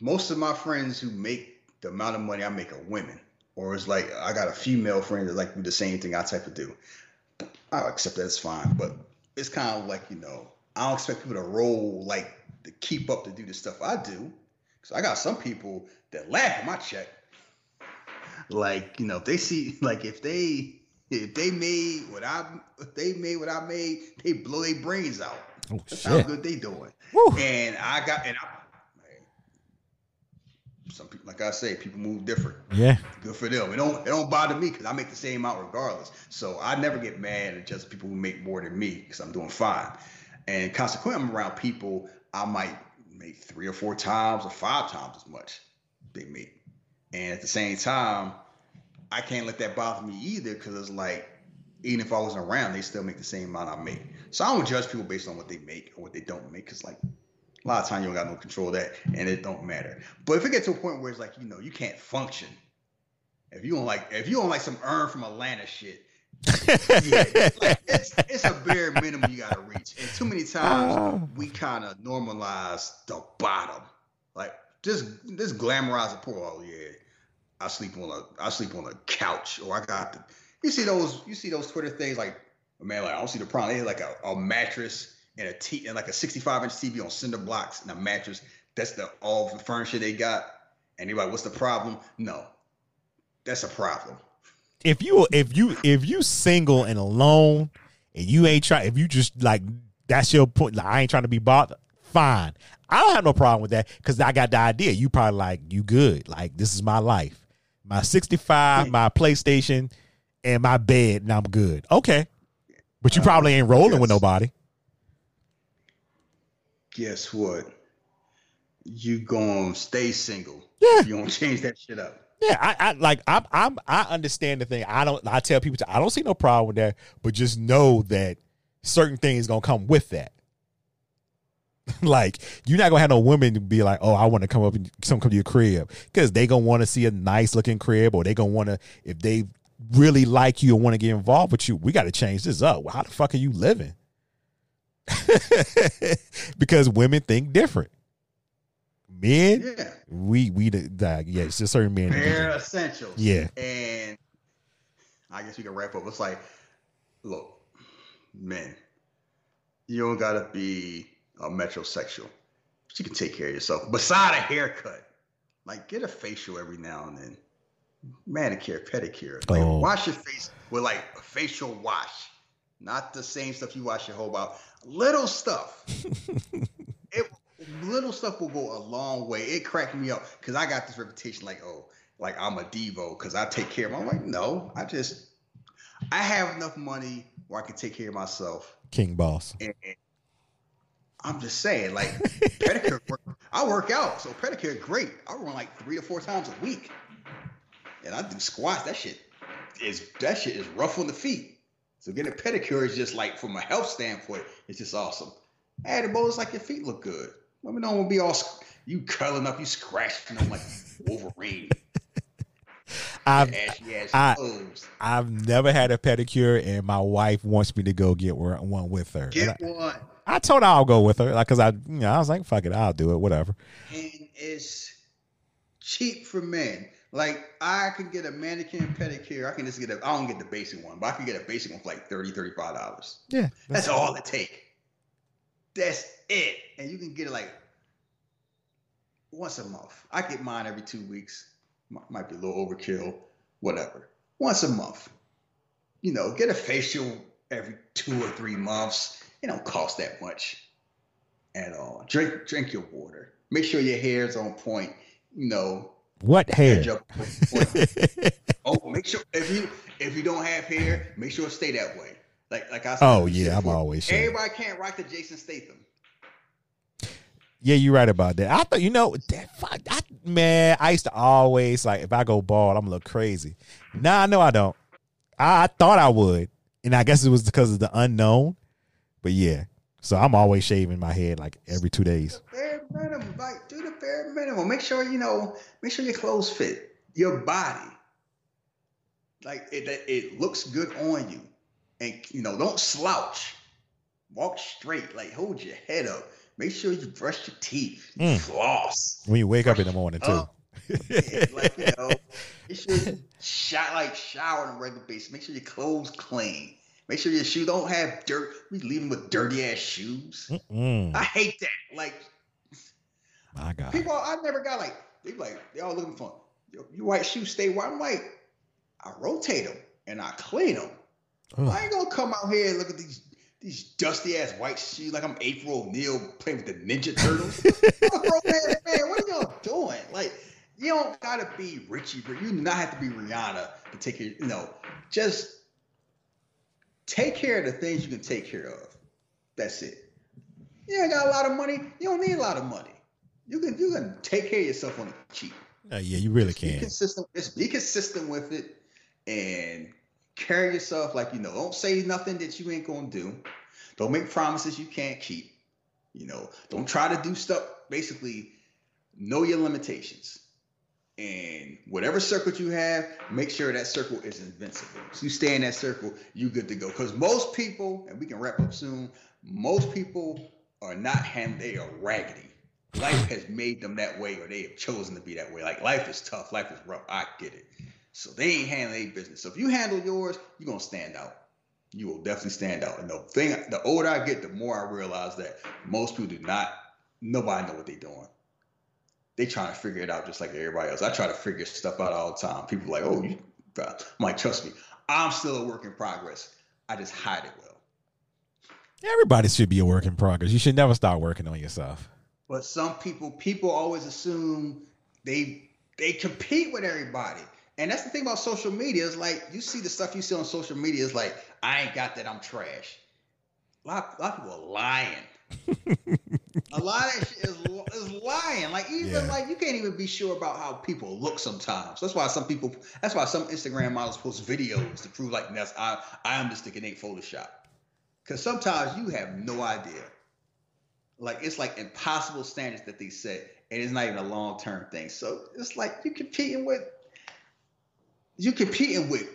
most of my friends who make the amount of money I make are women. Or it's like I got a female friend that like do the same thing I type of do. I'll accept that's fine. But it's kind of like, you know, I don't expect people to roll like to keep up to do the stuff I do. Cause I got some people that laugh at my check. Like, you know, if they see, like, if they if they made what I if they made what I made, they blow their brains out. Oh, that's shit. How good they doing. Woo. And I got and I. Some people, like I say, people move different. Yeah, good for them. It don't it don't bother me because I make the same amount regardless. So I never get mad at just people who make more than me because I'm doing fine. And consequently, I'm around people I might make three or four times or five times as much they make. And at the same time, I can't let that bother me either because it's like, even if I wasn't around, they still make the same amount I make. So I don't judge people based on what they make or what they don't make because, like, a lot of times you don't got no control of that, and it don't matter. But if it gets to a point where it's like, you know, you can't function. If you don't like, if you don't like some urn from Atlanta shit, yeah, it's, like, it's, it's a bare minimum you got to reach. And too many times oh. we kind of normalize the bottom, like just just glamorize the poor. Oh yeah, I sleep on a I sleep on a couch, or I got the, you see those you see those Twitter things like, man, like I don't see the problem. They like a, a mattress. And a t and like a sixty-five inch T V on cinder blocks and a mattress. That's the all the furniture they got. And they're like, "What's the problem?" No, that's a problem. If you if you if you single and alone, and you ain't try, if you just like that's your point. Like, I ain't trying to be bothered. Fine, I don't have no problem with that because I got the idea. You probably like you good. Like this is my life, my sixty-five, yeah. my PlayStation, and my bed, and I'm good. Okay, but you uh, probably ain't rolling yes. with nobody. Guess what? You gonna stay single. Yeah, you gonna change that shit up. Yeah, I, I like I'm I'm I understand the thing. I don't. I tell people to, I don't see no problem with that, but just know that certain things gonna come with that. Like you're not gonna have no women to be like, oh, I want to come up and some come to your crib because they gonna want to see a nice looking crib, or they gonna want to if they really like you and want to get involved with you. We got to change this up. How the fuck are you living? Because women think different. Men, yeah. we we the, the yeah, it's just certain men. They're essentials. Yeah, and I guess we can wrap up. It's like, look, men, you don't gotta be a metrosexual. But you can take care of yourself. Beside a haircut, like get a facial every now and then, manicure, pedicure, like oh. wash your face with like a facial wash. Not the same stuff you watch your whole about. Little stuff. it, little stuff will go a long way. It cracked me up because I got this reputation like, oh, like I'm a Devo because I take care of myself. I'm like, no, I just, I have enough money where I can take care of myself. King boss. And, and I'm just saying, like, pedicure, work, I work out. So pedicure, great. I run like three or four times a week. And I do squats. That shit is, that shit is rough on the feet. So getting a pedicure is just like, from a health standpoint, it's just awesome. Add a bowl, it's like your feet look good. Women don't want to be all, you curling up, you scratching them like Wolverine. I've, ashy, ashy I, I've never had a pedicure, and my wife wants me to go get one with her. Get I, one. I told her I'll go with her because like, I, you know, I was like, fuck it, I'll do it, whatever. And it's cheap for men. Like, I can get a manicure and pedicure. I can just get a, I don't get the basic one, but I can get a basic one for like thirty dollars, thirty-five dollars. Yeah. That's, that's all it take. That's it. And you can get it like once a month. I get mine every two weeks. Might be a little overkill, whatever. Once a month. You know, get a facial every two or three months. It don't cost that much at all. Drink, drink your water. Make sure your hair's on point. You know, what hair? Oh, make sure if you if you don't have hair, make sure it stay that way. Like like I said. Oh yeah, I'm always sure. Everybody can't rock the Jason Statham. Yeah, you're right about that. I thought you know that fuck I, man. I used to always like if I go bald, I'm gonna look crazy. Nah, no, I don't. I, I thought I would, and I guess it was because of the unknown. But yeah, so I'm always shaving my head like every two days. Minimum, like do the bare minimum. Make sure you know. Make sure your clothes fit your body. Like it, it, it looks good on you, and you know, don't slouch. Walk straight. Like hold your head up. Make sure you brush your teeth, mm. floss when you wake brush up in the morning too. Up. Yeah, like you know, make sure you shot like shower on a regular basis. Make sure your clothes clean. Make sure your shoes don't have dirt. We leave them with dirty ass shoes. Mm-mm. I hate that. Like. My God. People, I never got like, they like, they all looking for Your white shoes stay white, white. I rotate them and I clean them. Oh. I ain't gonna come out here and look at these these dusty ass white shoes like I'm April O'Neil playing with the Ninja Turtles. Man, man, what are y'all doing? Like, you don't gotta be Richie, but you do not have to be Rihanna to take your, you know, just take care of the things you can take care of. That's it. You ain't got a lot of money. You don't need a lot of money. You can you can take care of yourself on the cheap. Uh, yeah, you really just can. Be consistent, just be consistent with it and carry yourself like you know. Don't say nothing that you ain't gonna do. Don't make promises you can't keep. You know, don't try to do stuff. Basically, know your limitations. And whatever circle you have, make sure that circle is invincible. So you stay in that circle, you good to go. Because most people, and we can wrap up soon, most people are not hand, they are raggedy. Life has made them that way, or they have chosen to be that way. Like, life is tough, life is rough, I get it. So they ain't handling their business. So if you handle yours, you're going to stand out. You will definitely stand out. And the thing, the older I get, the more I realize that most people do not, nobody know what they're doing. They trying to figure it out just like everybody else. I try to figure stuff out all the time. People are like, oh, you, I'm like, trust me, I'm still a work in progress. I just hide it well. Everybody should be a work in progress. You should never stop working on yourself. But some people, people always assume they they compete with everybody. And that's the thing about social media is like, you see the stuff you see on social media is like, I ain't got that, I'm trash. A lot, a lot of people are lying. A lot of that shit is, is lying. Like, even yeah. like you can't even be sure about how people look sometimes. That's why some people. That's why some Instagram models post videos to prove like that's I. I am just thinking ain't Photoshop. Because sometimes you have no idea. Like, it's like impossible standards that they set, and it's not even a long term thing. So it's like you competing with. You competing with.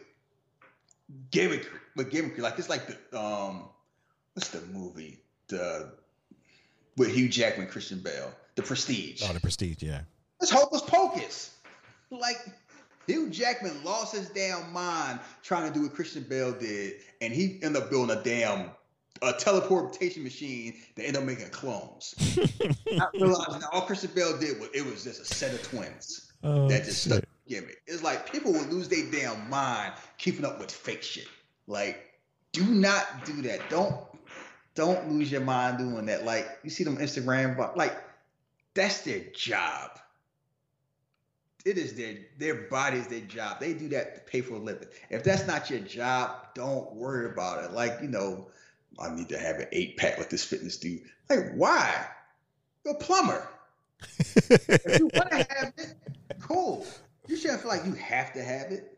Gimmickry, with gimmickry, like it's like the um, what's the movie the. With Hugh Jackman, Christian Bale, The Prestige. Oh, The Prestige, yeah. It's hocus pocus. Like, Hugh Jackman lost his damn mind trying to do what Christian Bale did, and he ended up building a damn a teleportation machine that ended up making clones. I realized all Christian Bale did was it was just a set of twins oh, that just shit. Stuck gimmick. It's like people would lose their damn mind keeping up with fake shit. Like, do not do that. Don't. Don't lose your mind doing that. Like, you see them Instagram, like, that's their job. It is their, their body is their job. They do that to pay for a living. If that's not your job, don't worry about it. Like, you know, I need to have an eight pack with this fitness dude. Like, why? You're a plumber. If you want to have it, cool. You shouldn't feel like you have to have it.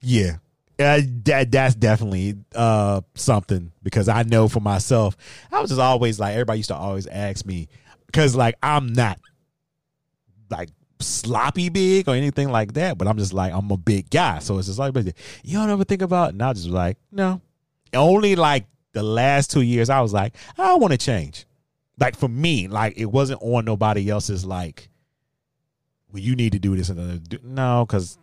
Yeah. Uh, that that's definitely uh something, because I know for myself, I was just always like, everybody used to always ask me, because like I'm not like sloppy big or anything like that, but I'm just like, I'm a big guy, so it's just like, you don't ever think about, and I was just like, no. Only like the last two years I was like, I want to change. Like, for me, like, it wasn't on nobody else's like, well, you need to do this and do no, because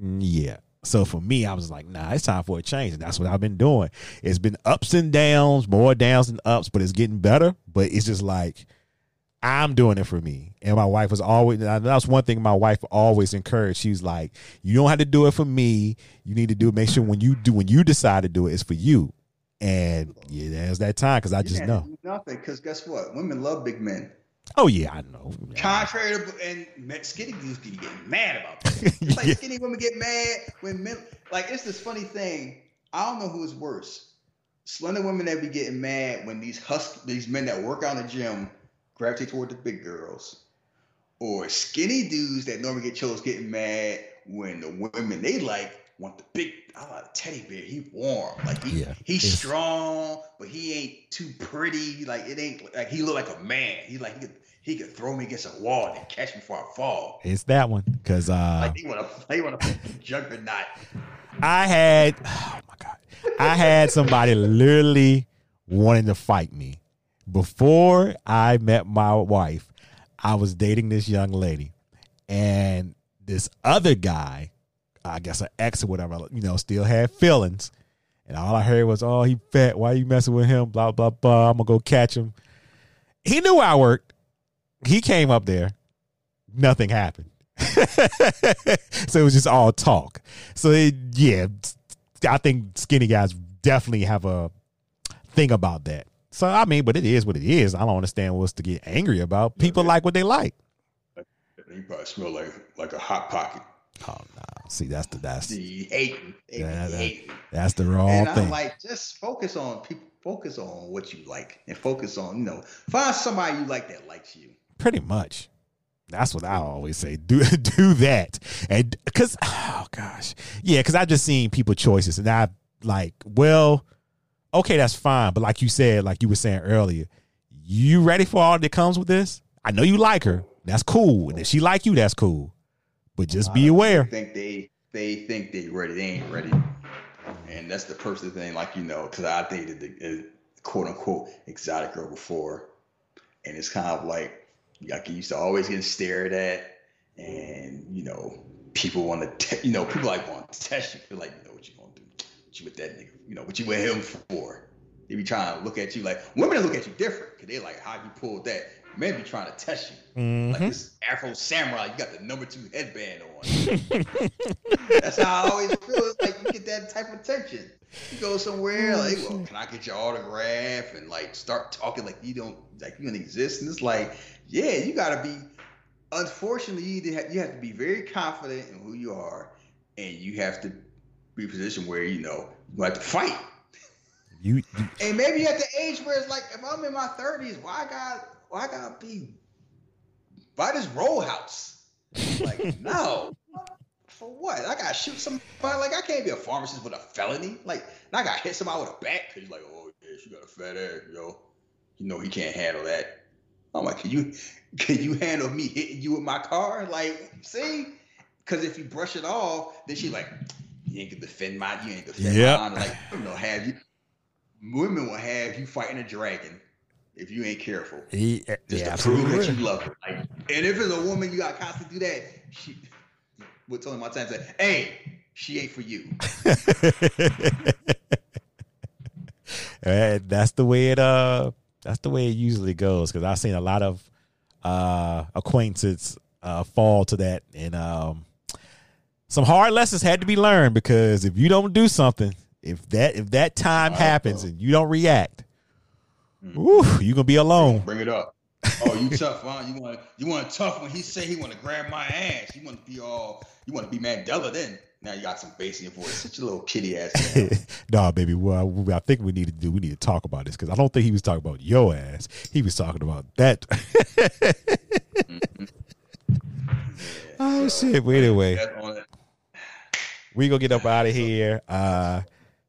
yeah. So for me, I was like, nah, it's time for a change. And that's what I've been doing. It's been ups and downs, more downs than ups, but it's getting better. But it's just like, I'm doing it for me. And my wife was always, that was one thing my wife always encouraged. She was like, you don't have to do it for me. You need to do it. Make sure when you do, when you decide to do it, it's for you. And yeah, there's that time, because I just know. Nothing, because guess what? Women love big men. Oh, yeah, I know. Contrary to, and skinny dudes be getting mad about that. It's like yeah. Skinny women get mad when men, like, it's this funny thing. I don't know who's worse. Slender women that be getting mad when these hus- these men that work out in the gym gravitate toward the big girls. Or skinny dudes that normally get chose getting mad when the women they like want the big, I like teddy bear, he warm. Like, he, yeah, he's strong, but he ain't too pretty. Like, it ain't, like, he look like a man. He like, he could, he could throw me against a wall and catch me before I fall. It's that one. Because uh, like, they want to they want to juggernaut. I had, oh my God. I had somebody literally wanting to fight me. Before I met my wife, I was dating this young lady. And this other guy, I guess an ex or whatever, you know, still had feelings. And all I heard was, oh, he fat. Why are you messing with him? Blah, blah, blah. I'm going to go catch him. He knew I worked. He came up there. Nothing happened. So it was just all talk. So it, yeah, I think skinny guys definitely have a thing about that. So I mean, but it is what it is. I don't understand what's to get angry about. People yeah, like what they like. You probably smell like like a hot pocket. Oh no! See, that's the that's the hating, hating, that, hating. That, that's the wrong and thing. I'm like, just focus on people. Focus on what you like, and focus on you know, find somebody you like that likes you. Pretty much. That's what I always say. Do do that, and because oh gosh, yeah, because I've just seen people choices, and I like, well, okay, that's fine, but like you said, like you were saying earlier, you ready for all that comes with this? I know you like her. That's cool, and if she like you, that's cool. But just be aware. I think they they think they ready. They ain't ready, and that's the person thing. Like you know, because I dated the quote unquote exotic girl before, and it's kind of like. Like you used to always get stared at, and you know people want to, te- you know people like want to test you. Feel like you know what you gonna do? What you with that nigga? You know what you with him for? They be trying to look at you like women look at you different because they like how you pulled that. Men be trying to test you mm-hmm. like this Afro samurai. You got the number two headband on. That's how I always feel. It's like you get that type of attention. You go somewhere like, well, can I get your autograph? And like start talking like you don't like you don't exist. And it's like. Yeah, you gotta be. Unfortunately, you have, you have to be very confident in who you are, and you have to be positioned where you know you have to fight. You, you and maybe at the age where it's like, if I'm in my thirties, why I got why I gotta be by this roll house? Like, no, for what? I gotta shoot somebody. Like, I can't be a pharmacist with a felony. Like, and I gotta hit somebody with a bat because like, oh yeah, she got a fat ass, yo. You know he can't handle that. I'm like, can you can you handle me hitting you with my car? Like, see, because if you brush it off, then she's like, you ain't gonna defend my, you ain't gonna defend yep. my honor. Like, you know, have you? Women will have you fighting a dragon if you ain't careful. He, just yeah, to absolutely. Prove that you love her. Like, and if it's a woman, you gotta constantly do that. She we're telling my time that, hey, she ain't for you. And that's the way it uh. That's the way it usually goes because I've seen a lot of uh, acquaintances uh, fall to that. And um, some hard lessons had to be learned because if you don't do something, if that if that time I happens know. And you don't react, mm. whew, you're going to be alone. Bring it up. Oh, you tough, huh? You want you want tough when he say he want to grab my ass. You want to be all, you want to be Mandela then. Now you got some bass in your voice. Such a little kitty ass. Nah, baby. Well, I, I think we need to do. We need to talk about this because I don't think he was talking about your ass. He was talking about that. mm-hmm. yeah, oh so, shit! But anyway, we gonna get up out of here. Uh,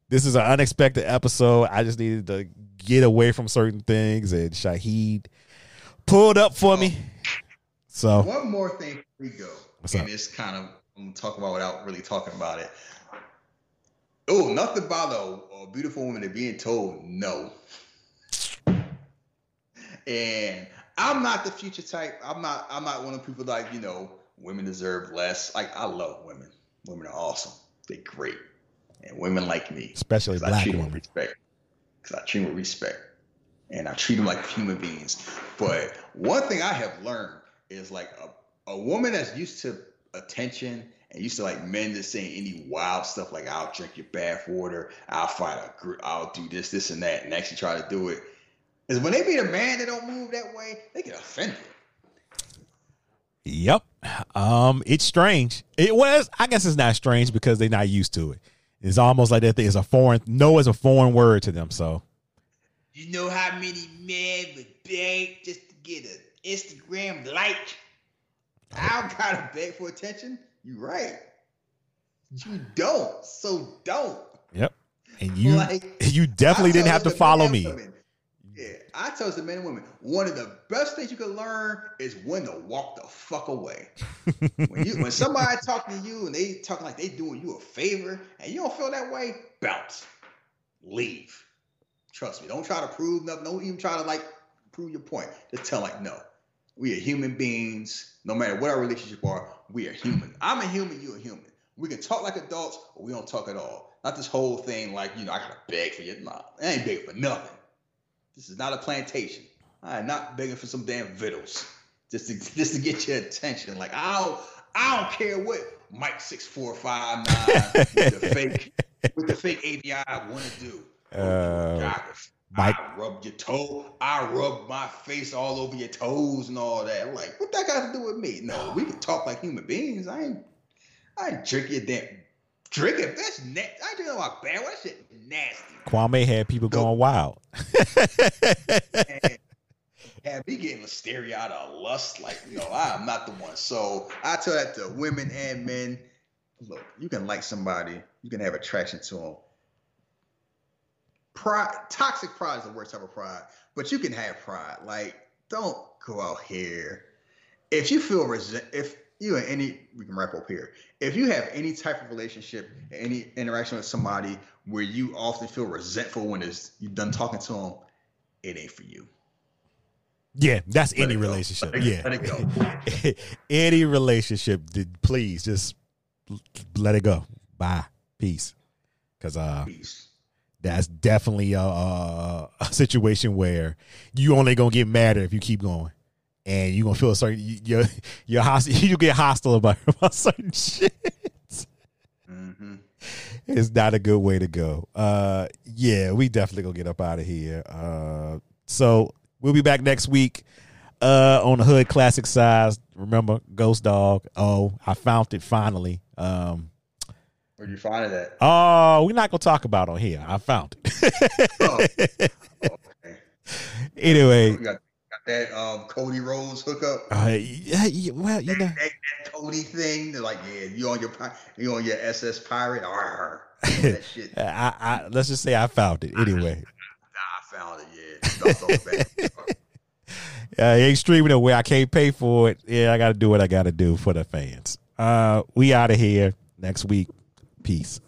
this is an unexpected episode. I just needed to get away from certain things, and Shahid pulled up for oh. me. So one more thing before we go, What's and up? It's kind of. I'm going to talk about without really talking about it. Oh, nothing about a, a beautiful woman being told no. And I'm not the future type. I'm not I'm not one of the people like, you know, women deserve less. Like, I love women. Women are awesome. They're great. And women like me. Especially black women. With respect. Because I treat them with respect. And I treat them like human beings. But one thing I have learned is like a, a woman that's used to attention and used to like men that saying any wild stuff like I'll drink your bath water, I'll fight a group, I'll do this, this, and that, and actually try to do it. Is when they meet a man that don't move that way, they get offended. Yep, um, it's strange. It was, I guess, it's not strange because they're not used to it. It's almost like that thing is a foreign. No, is a foreign word to them. So, you know how many men would beg just to get an Instagram like. I gotta beg for attention. You right. You don't. So don't. Yep. And you like, you definitely didn't have to follow me. Women, yeah. I tell the men and women, one of the best things you can learn is when to walk the fuck away. when you when somebody talking to you and they talking like they doing you a favor and you don't feel that way, bounce. Leave. Trust me. Don't try to prove nothing. Don't even try to like prove your point. Just tell like no. We are human beings. No matter what our relationship are, we are human. I'm a human. You're a human. We can talk like adults, or we don't talk at all. Not this whole thing like, you know, I got to beg for your mom. I ain't begging for nothing. This is not a plantation. I am not begging for some damn victuals just to, just to get your attention. Like, I'll, I don't care what Mike six four five nine with the fake with the fake A B I want to do. Uh, Mike, I rub your toe. I rub my face all over your toes and all that. Like, what that got to do with me? No, we can talk like human beings. I ain't, I ain't drink your damn drink it. That's nasty. I drink my bad. That shit nasty. Kwame had people so, going wild. Had me getting hysteria out of lust. Like, you know, I am not the one. So I tell that to women and men. Look, you can like somebody. You can have attraction to them. Pride, toxic pride is the worst type of pride, but you can have pride. Like, don't go out here. If you feel resent, if you in any, we can wrap up here. If you have any type of relationship, any interaction with somebody where you often feel resentful when it's you done talking to them, it ain't for you. Yeah, that's any relationship. Let it, yeah, let it go. Any relationship, please just let it go. Bye, peace. Because uh. Peace. That's definitely a, a, a situation where you only gonna get madder if you keep going, and you gonna feel a certain you you're, you're hostile. You get hostile about, about certain shit. Mm-hmm. It's not a good way to go. Uh, yeah, we definitely gonna get up out of here. Uh, so we'll be back next week uh, on the Hood Classic Size. Remember, Ghost Dog. Oh, I found it finally. Um, Where'd you find it at? Oh, we're not going to talk about it on here. I found it. Oh. Okay. Anyway. You got, got that um, Cody Rhodes hookup. Uh, yeah, yeah, well, you that, know. That, that Cody thing. They're like, yeah, you on your you on your S S Pirate? Arr, that shit. I, I, let's just say I found it. Anyway. Nah, I found it, yeah. uh, it ain't streaming away. I can't pay for it. Yeah, I got to do what I got to do for the fans. Uh, we out of here next week. Peace.